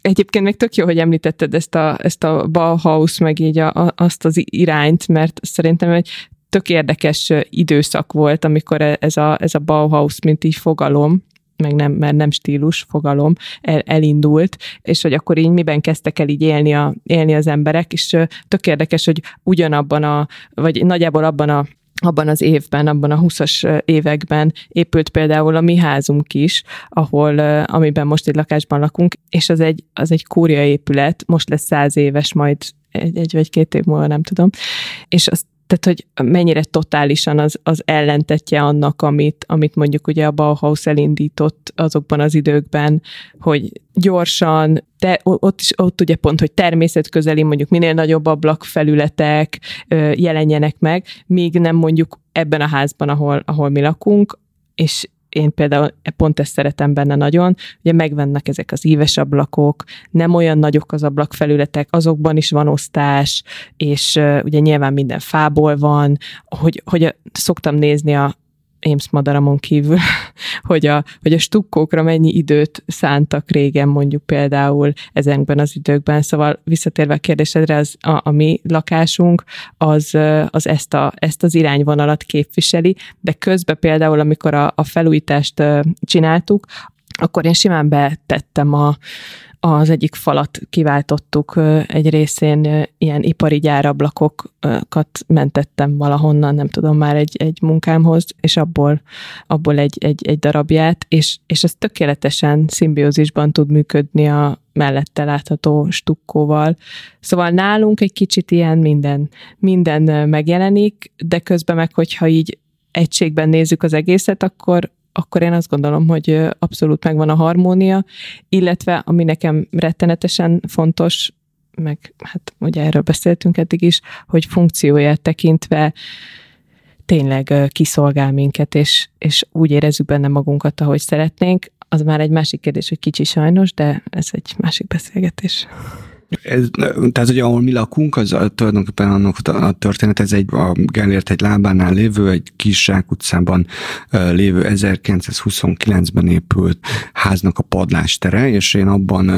Egyébként még tök jó, hogy említetted ezt a, ezt a Bauhaus, meg így a, a, azt az irányt, mert szerintem egy tök érdekes időszak volt, amikor ez a, ez a Bauhaus, mint így fogalom, meg nem, mert nem stílus, fogalom, el, elindult, és hogy akkor így miben kezdtek el így élni, a, élni az emberek, és tök érdekes, hogy ugyanabban a, vagy nagyjából abban a abban az évben, abban a huszas években épült például a mi házunk is, ahol, amiben most egy lakásban lakunk, és az egy, az egy kúria épület, most lesz száz éves, majd egy, egy vagy két év múlva, nem tudom. És az, tehát, hogy mennyire totálisan az, az ellentetje annak, amit, amit mondjuk ugye a Bauhaus elindított azokban az időkben, hogy gyorsan, te, ott, is, ott ugye pont, hogy természetközeli, mondjuk minél nagyobb ablakfelületek ö, jelenjenek meg, míg nem mondjuk ebben a házban, ahol, ahol mi lakunk, és én például pont ezt szeretem benne nagyon, ugye megvannak ezek az íves ablakok, nem olyan nagyok az ablakfelületek, azokban is van osztás, és uh, ugye nyilván minden fából van, hogy, hogy szoktam nézni a émsz madaramon kívül, hogy a, hogy a stukkókra mennyi időt szántak régen, mondjuk például ezekben az időkben. Szóval visszatérve a kérdésedre, az, a, a mi lakásunk az, az ezt, a, ezt az irányvonalat képviseli, de közben például, amikor a, a felújítást csináltuk, akkor én simán betettem a az egyik falat kiváltottuk egy részén, ilyen ipari gyárablakokat mentettem valahonnan, nem tudom már egy, egy munkámhoz, és abból, abból egy, egy, egy darabját, és, és ez tökéletesen szimbiózisban tud működni a mellette látható stukkóval. Szóval nálunk egy kicsit ilyen minden, minden megjelenik, de közben meg, hogyha így egységben nézzük az egészet, akkor akkor én azt gondolom, hogy abszolút megvan a harmónia, illetve ami nekem rettenetesen fontos, meg hát ugye erről beszéltünk eddig is, hogy funkcióját tekintve tényleg kiszolgál minket, és, és úgy érezzük benne magunkat, ahogy szeretnénk. Az már egy másik kérdés, hogy kicsi sajnos, de ez egy másik beszélgetés. Ez, tehát, hogy ahol mi lakunk, az tulajdonképpen annak a történet, ez egy a Gellért egy lábánál lévő, egy kis zsákutcában lévő ezerkilencszázhuszonkilencben épült háznak a padlástere, és én abban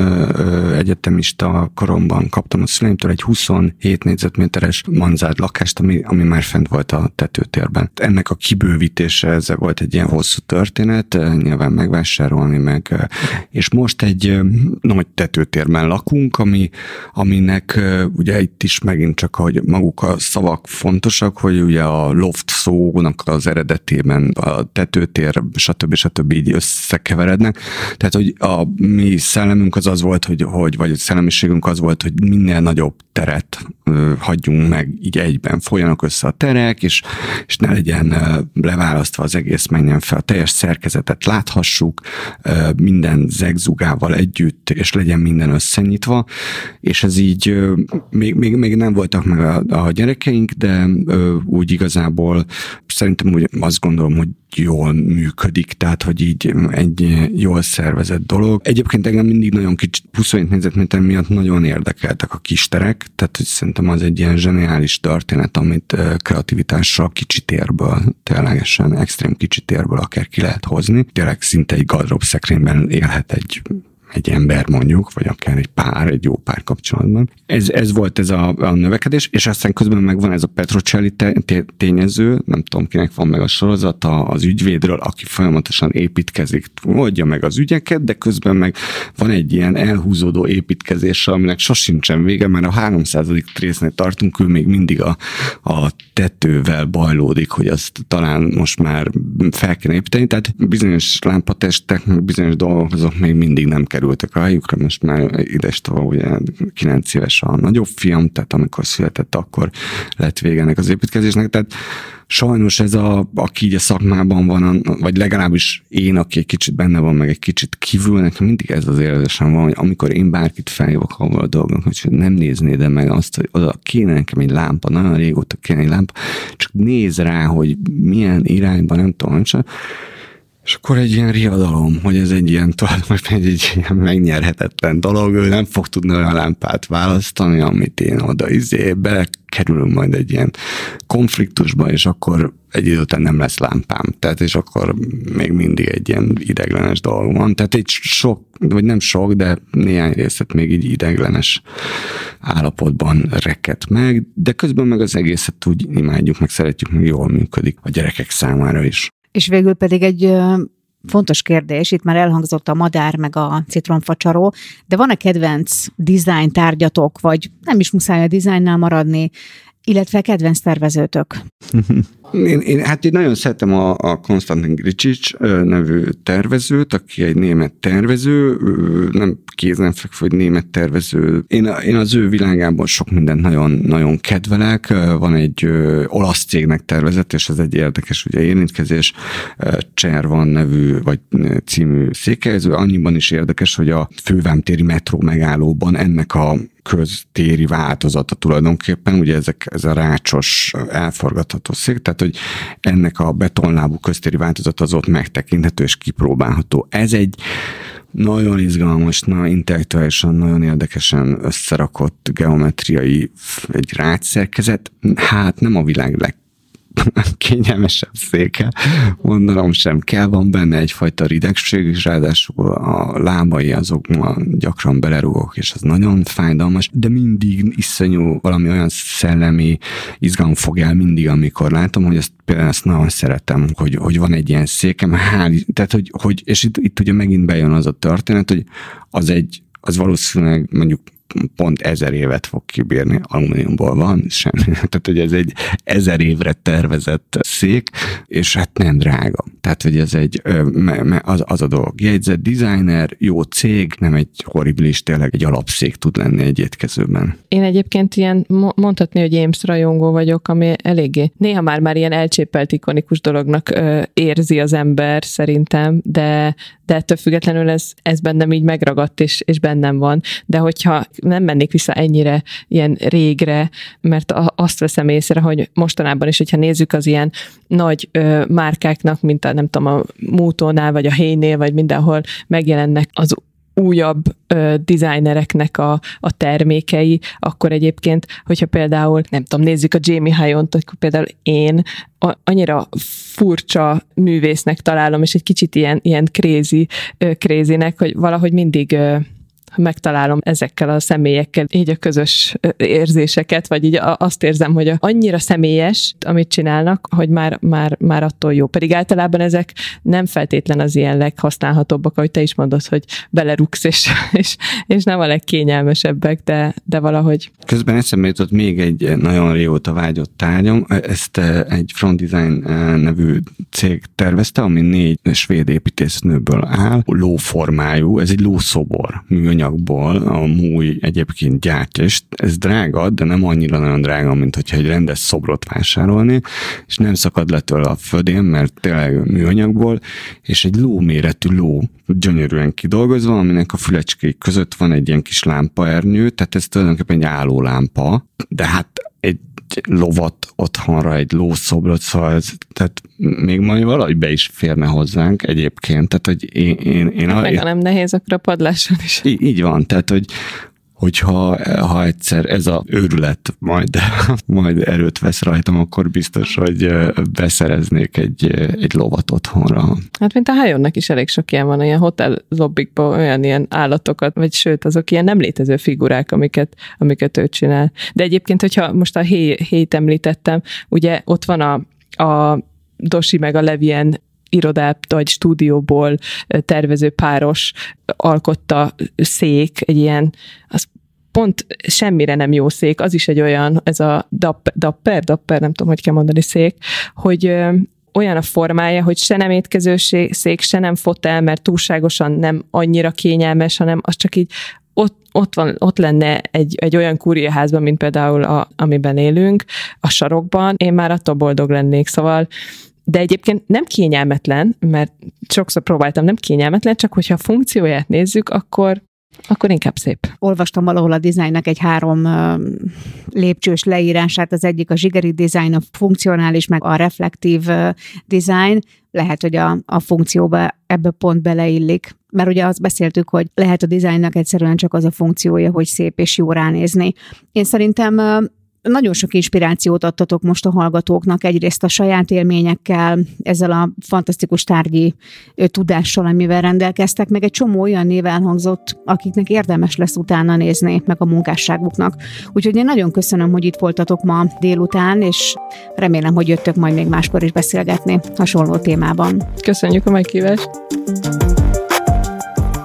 egyetemista koromban kaptam a szüleimtől egy huszonhét négyzetméteres manzárd lakást, ami, ami már fent volt a tetőtérben. Ennek a kibővítése, ez volt egy ilyen hosszú történet, nyilván megvásárolni meg, és most egy nagy tetőtérben lakunk, ami aminek ugye itt is megint csak, hogy maguk a szavak fontosak, hogy ugye a loft szónak az eredetében a tetőtér, stb. Stb. Így összekeverednek. Tehát, hogy a mi szellemünk az az volt, hogy, hogy vagy a szellemiségünk az volt, hogy minél nagyobb teret ö, hagyjunk meg így egyben. Folyanak össze a terek, és, és ne legyen ö, leválasztva az egész, menjen fel. A teljes szerkezetet láthassuk, ö, minden zegzugával együtt, és legyen minden összenyitva. És ez így, még, még, még nem voltak meg a, a gyerekeink, de ö, úgy igazából szerintem úgy azt gondolom, hogy jól működik, tehát hogy így egy jól szervezett dolog. Egyébként engem mindig nagyon kicsit, huszonhét négyzetméter miatt nagyon érdekeltek a kis terek, tehát hogy szerintem az egy ilyen zseniális történet, amit kreativitással kicsitérből, ténylegesen extrém kicsitérből akár ki lehet hozni. Tényleg szinte egy gardrób szekrényben élhet egy egy ember mondjuk, vagy akár egy pár, egy jó pár kapcsolatban. Ez, ez volt ez a, a növekedés, és aztán közben megvan ez a Petrocelli tényező, nem tudom kinek van meg a sorozata az ügyvédről, aki folyamatosan építkezik, oldja meg az ügyeket, de közben meg van egy ilyen elhúzódó építkezés, aminek sosincsen vége, mert a háromszázadik résznél tartunk, ő még mindig a, a tetővel bajlódik, hogy azt talán most már fel kéne építeni, tehát bizonyos lámpatestek, bizonyos dolgok azok még mindig nem kerültek a helyükre, most már idestova ugye kilenc éves a nagyobb fiam, tehát amikor született, akkor lett vége ennek az építkezésnek, tehát sajnos ez a, aki így a szakmában van, vagy legalábbis én, aki egy kicsit benne van, meg egy kicsit kívül, nekem mindig ez az érzésem van, hogy amikor én bárkit felhívok ahol a dolgok, hogy nem néznéd meg azt, hogy oda kéne nekem egy lámpa, nagyon régóta kéne egy lámpa, csak néz rá, hogy milyen irányban, nem tudom, sem. És akkor egy ilyen riadalom, hogy ez egy ilyen, tulajdonképpen egy ilyen megnyerhetetlen dolog, ő nem fog tudni olyan lámpát választani, amit én oda izé, belekerülünk majd egy ilyen konfliktusba, és akkor egy idő után nem lesz lámpám. Tehát és akkor még mindig egy ilyen ideglenes dolog van. Tehát egy sok, vagy nem sok, de néhány részlet még így ideglenes állapotban rekett meg, de közben meg az egészet úgy imádjuk, meg szeretjük, meg jól működik a gyerekek számára is. És végül pedig egy fontos kérdés, itt már elhangzott a madár meg a citromfacsaró, de van-e kedvenc design tárgyatok, vagy nem is muszáj a dizájnnál maradni, illetve kedvenc tervezőtök? Én, én, hát én nagyon szeretem a, a Konstantin Gricić nevű tervezőt, aki egy német tervező, nem kézenfekvő, hogy német tervező. Én, én az ő világában sok mindent nagyon-nagyon kedvelek. Van egy ö, olasz cégnek tervezett, és ez egy érdekes ugye, érintkezés. Cservan nevű, vagy című székhelyező. Annyiban is érdekes, hogy a fővámtéri metró megállóban ennek a köztéri változata tulajdonképpen, ugye ezek, ez a rácsos elforgatható szék, tehát hogy ennek a betonlábú köztéri változata az ott megtekinthető és kipróbálható. Ez egy nagyon izgalmas, nagyon intellektuálisan, nagyon érdekesen összerakott geometriai egy rácszerkezet, hát nem a világ leg kényelmesebb széke, mondanom sem kell, van benne egyfajta ridegség, és ráadásul a lábai azok gyakran belerúgok, és az nagyon fájdalmas, de mindig iszonyú valami olyan szellemi izgalom fog el mindig, amikor látom, hogy ezt például ezt nagyon szeretem, hogy, hogy van egy ilyen székem, hál', tehát, hogy, hogy, és itt, itt ugye megint bejön az a történet, hogy az egy, az valószínűleg mondjuk pont ezer évet fog kibírni, alumíniumból van, semmi. Tehát, hogy ez egy ezer évre tervezett szék, és hát nem drága. Tehát, hogy ez egy, az, az a dolog. Jegyzett designer, jó cég, nem egy horribilis, tényleg egy alapszék tud lenni egy étkezőben. Én egyébként ilyen, mondhatni, hogy émsz rajongó vagyok, ami eléggé, néha már már ilyen elcsépelt ikonikus dolognak ö, érzi az ember, szerintem, de, de ettől függetlenül ez, ez bennem így megragadt, és, és bennem van. De hogyha nem mennék vissza ennyire ilyen régre, mert azt veszem észre, hogy mostanában is, hogyha nézzük az ilyen nagy ö, márkáknak, mint a, nem tudom, a Mútónál, vagy a Héjnél, vagy mindenhol megjelennek az újabb ö, designereknek a, a termékei, akkor egyébként, hogyha például, nem tudom, nézzük a Jaime Hayont, akkor például én a, annyira furcsa művésznek találom, és egy kicsit ilyen, ilyen crazy, ö, crazy-nek, hogy valahogy mindig... Ö, megtalálom ezekkel a személyekkel így a közös érzéseket, vagy így azt érzem, hogy annyira személyes, amit csinálnak, hogy már, már, már attól jó. Pedig általában ezek nem feltétlen az ilyen leghasználhatóbbak, ahogy te is mondod, hogy belerugsz, és, és, és nem a legkényelmesebbek, de, de valahogy. Közben eszembe jutott még egy nagyon régóta vágyott tárgyom, ezt egy Front Design nevű cég tervezte, ami négy svéd építésznőből áll, lóformájú, ez egy lószobor műanyag, a múj egyébként gyártja, és ez drága, de nem annyira nagyon drága, mint hogyha egy rendes szobrot vásárolni, és nem szakad le tőle a födén, mert tényleg műanyagból, és egy lóméretű ló gyönyörűen kidolgozva, aminek a fülecskék között van egy ilyen kis lámpaernyő, tehát ez tulajdonképpen egy állólámpa, de hát egy lovat otthonra, egy lószobrot, szóval ez, tehát még majd valahogy be is férne hozzánk egyébként, tehát hogy én... én, én, én meg a nem nehéz, akkor a padláson is. Így, így van, tehát hogy hogyha ha egyszer ez a őrület majd, majd erőt vesz rajtam, akkor biztos, hogy beszereznék egy, egy lovat otthonra. Hát mint a Hayonnak is elég sok ilyen van, olyan hotel lobbikban olyan ilyen állatokat, vagy sőt, azok ilyen nem létező figurák, amiket, amiket ő csinál. De egyébként, hogyha most a héj, héjt említettem, ugye ott van a, a Dosi meg a Löwy ilyen irodától, egy stúdióból tervező páros alkotta szék, egy ilyen, az pont semmire nem jó szék, az is egy olyan, ez a dapper, dapper, dapper nem tudom, hogy kell mondani, szék, hogy olyan a formája, hogy se nem étkező szék, se nem fotel, mert túlságosan nem annyira kényelmes, hanem az csak így ott, ott, van, ott lenne egy, egy olyan kúriaházban, mint például a, amiben élünk, a sarokban, én már attól boldog lennék, szóval. De egyébként nem kényelmetlen, mert sokszor próbáltam, nem kényelmetlen, csak hogyha a funkcióját nézzük, akkor, akkor inkább szép. Olvastam valahol a dizájnnak egy három lépcsős leírását, az egyik a zsigeri dizájn, a funkcionális, meg a reflektív dizájn. Lehet, hogy a, a funkcióba ebbe pont beleillik. Mert ugye azt beszéltük, hogy lehet a dizájnnak egyszerűen csak az a funkciója, hogy szép és jó ránézni. Én szerintem nagyon sok inspirációt adtatok most a hallgatóknak, egyrészt a saját élményekkel, ezzel a fantasztikus tárgyi tudással, amivel rendelkeztek, meg egy csomó olyan név elhangzott, akiknek érdemes lesz utána nézni, meg a munkásságuknak. Úgyhogy én nagyon köszönöm, hogy itt voltatok ma délután, és remélem, hogy jöttök majd még máskor is beszélgetni hasonló témában. Köszönjük a meghívást!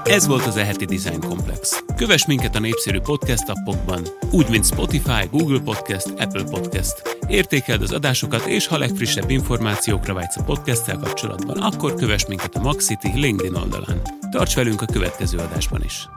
Ez volt az e heti Design Komplex. Kövess minket a népszerű podcast appokban, úgy, mint Spotify, Google Podcast, Apple Podcast. Értékeld az adásokat, és ha legfrissebb információkra vágysz a podcasttel kapcsolatban, akkor kövess minket a Max City LinkedIn oldalán. Tarts velünk a következő adásban is!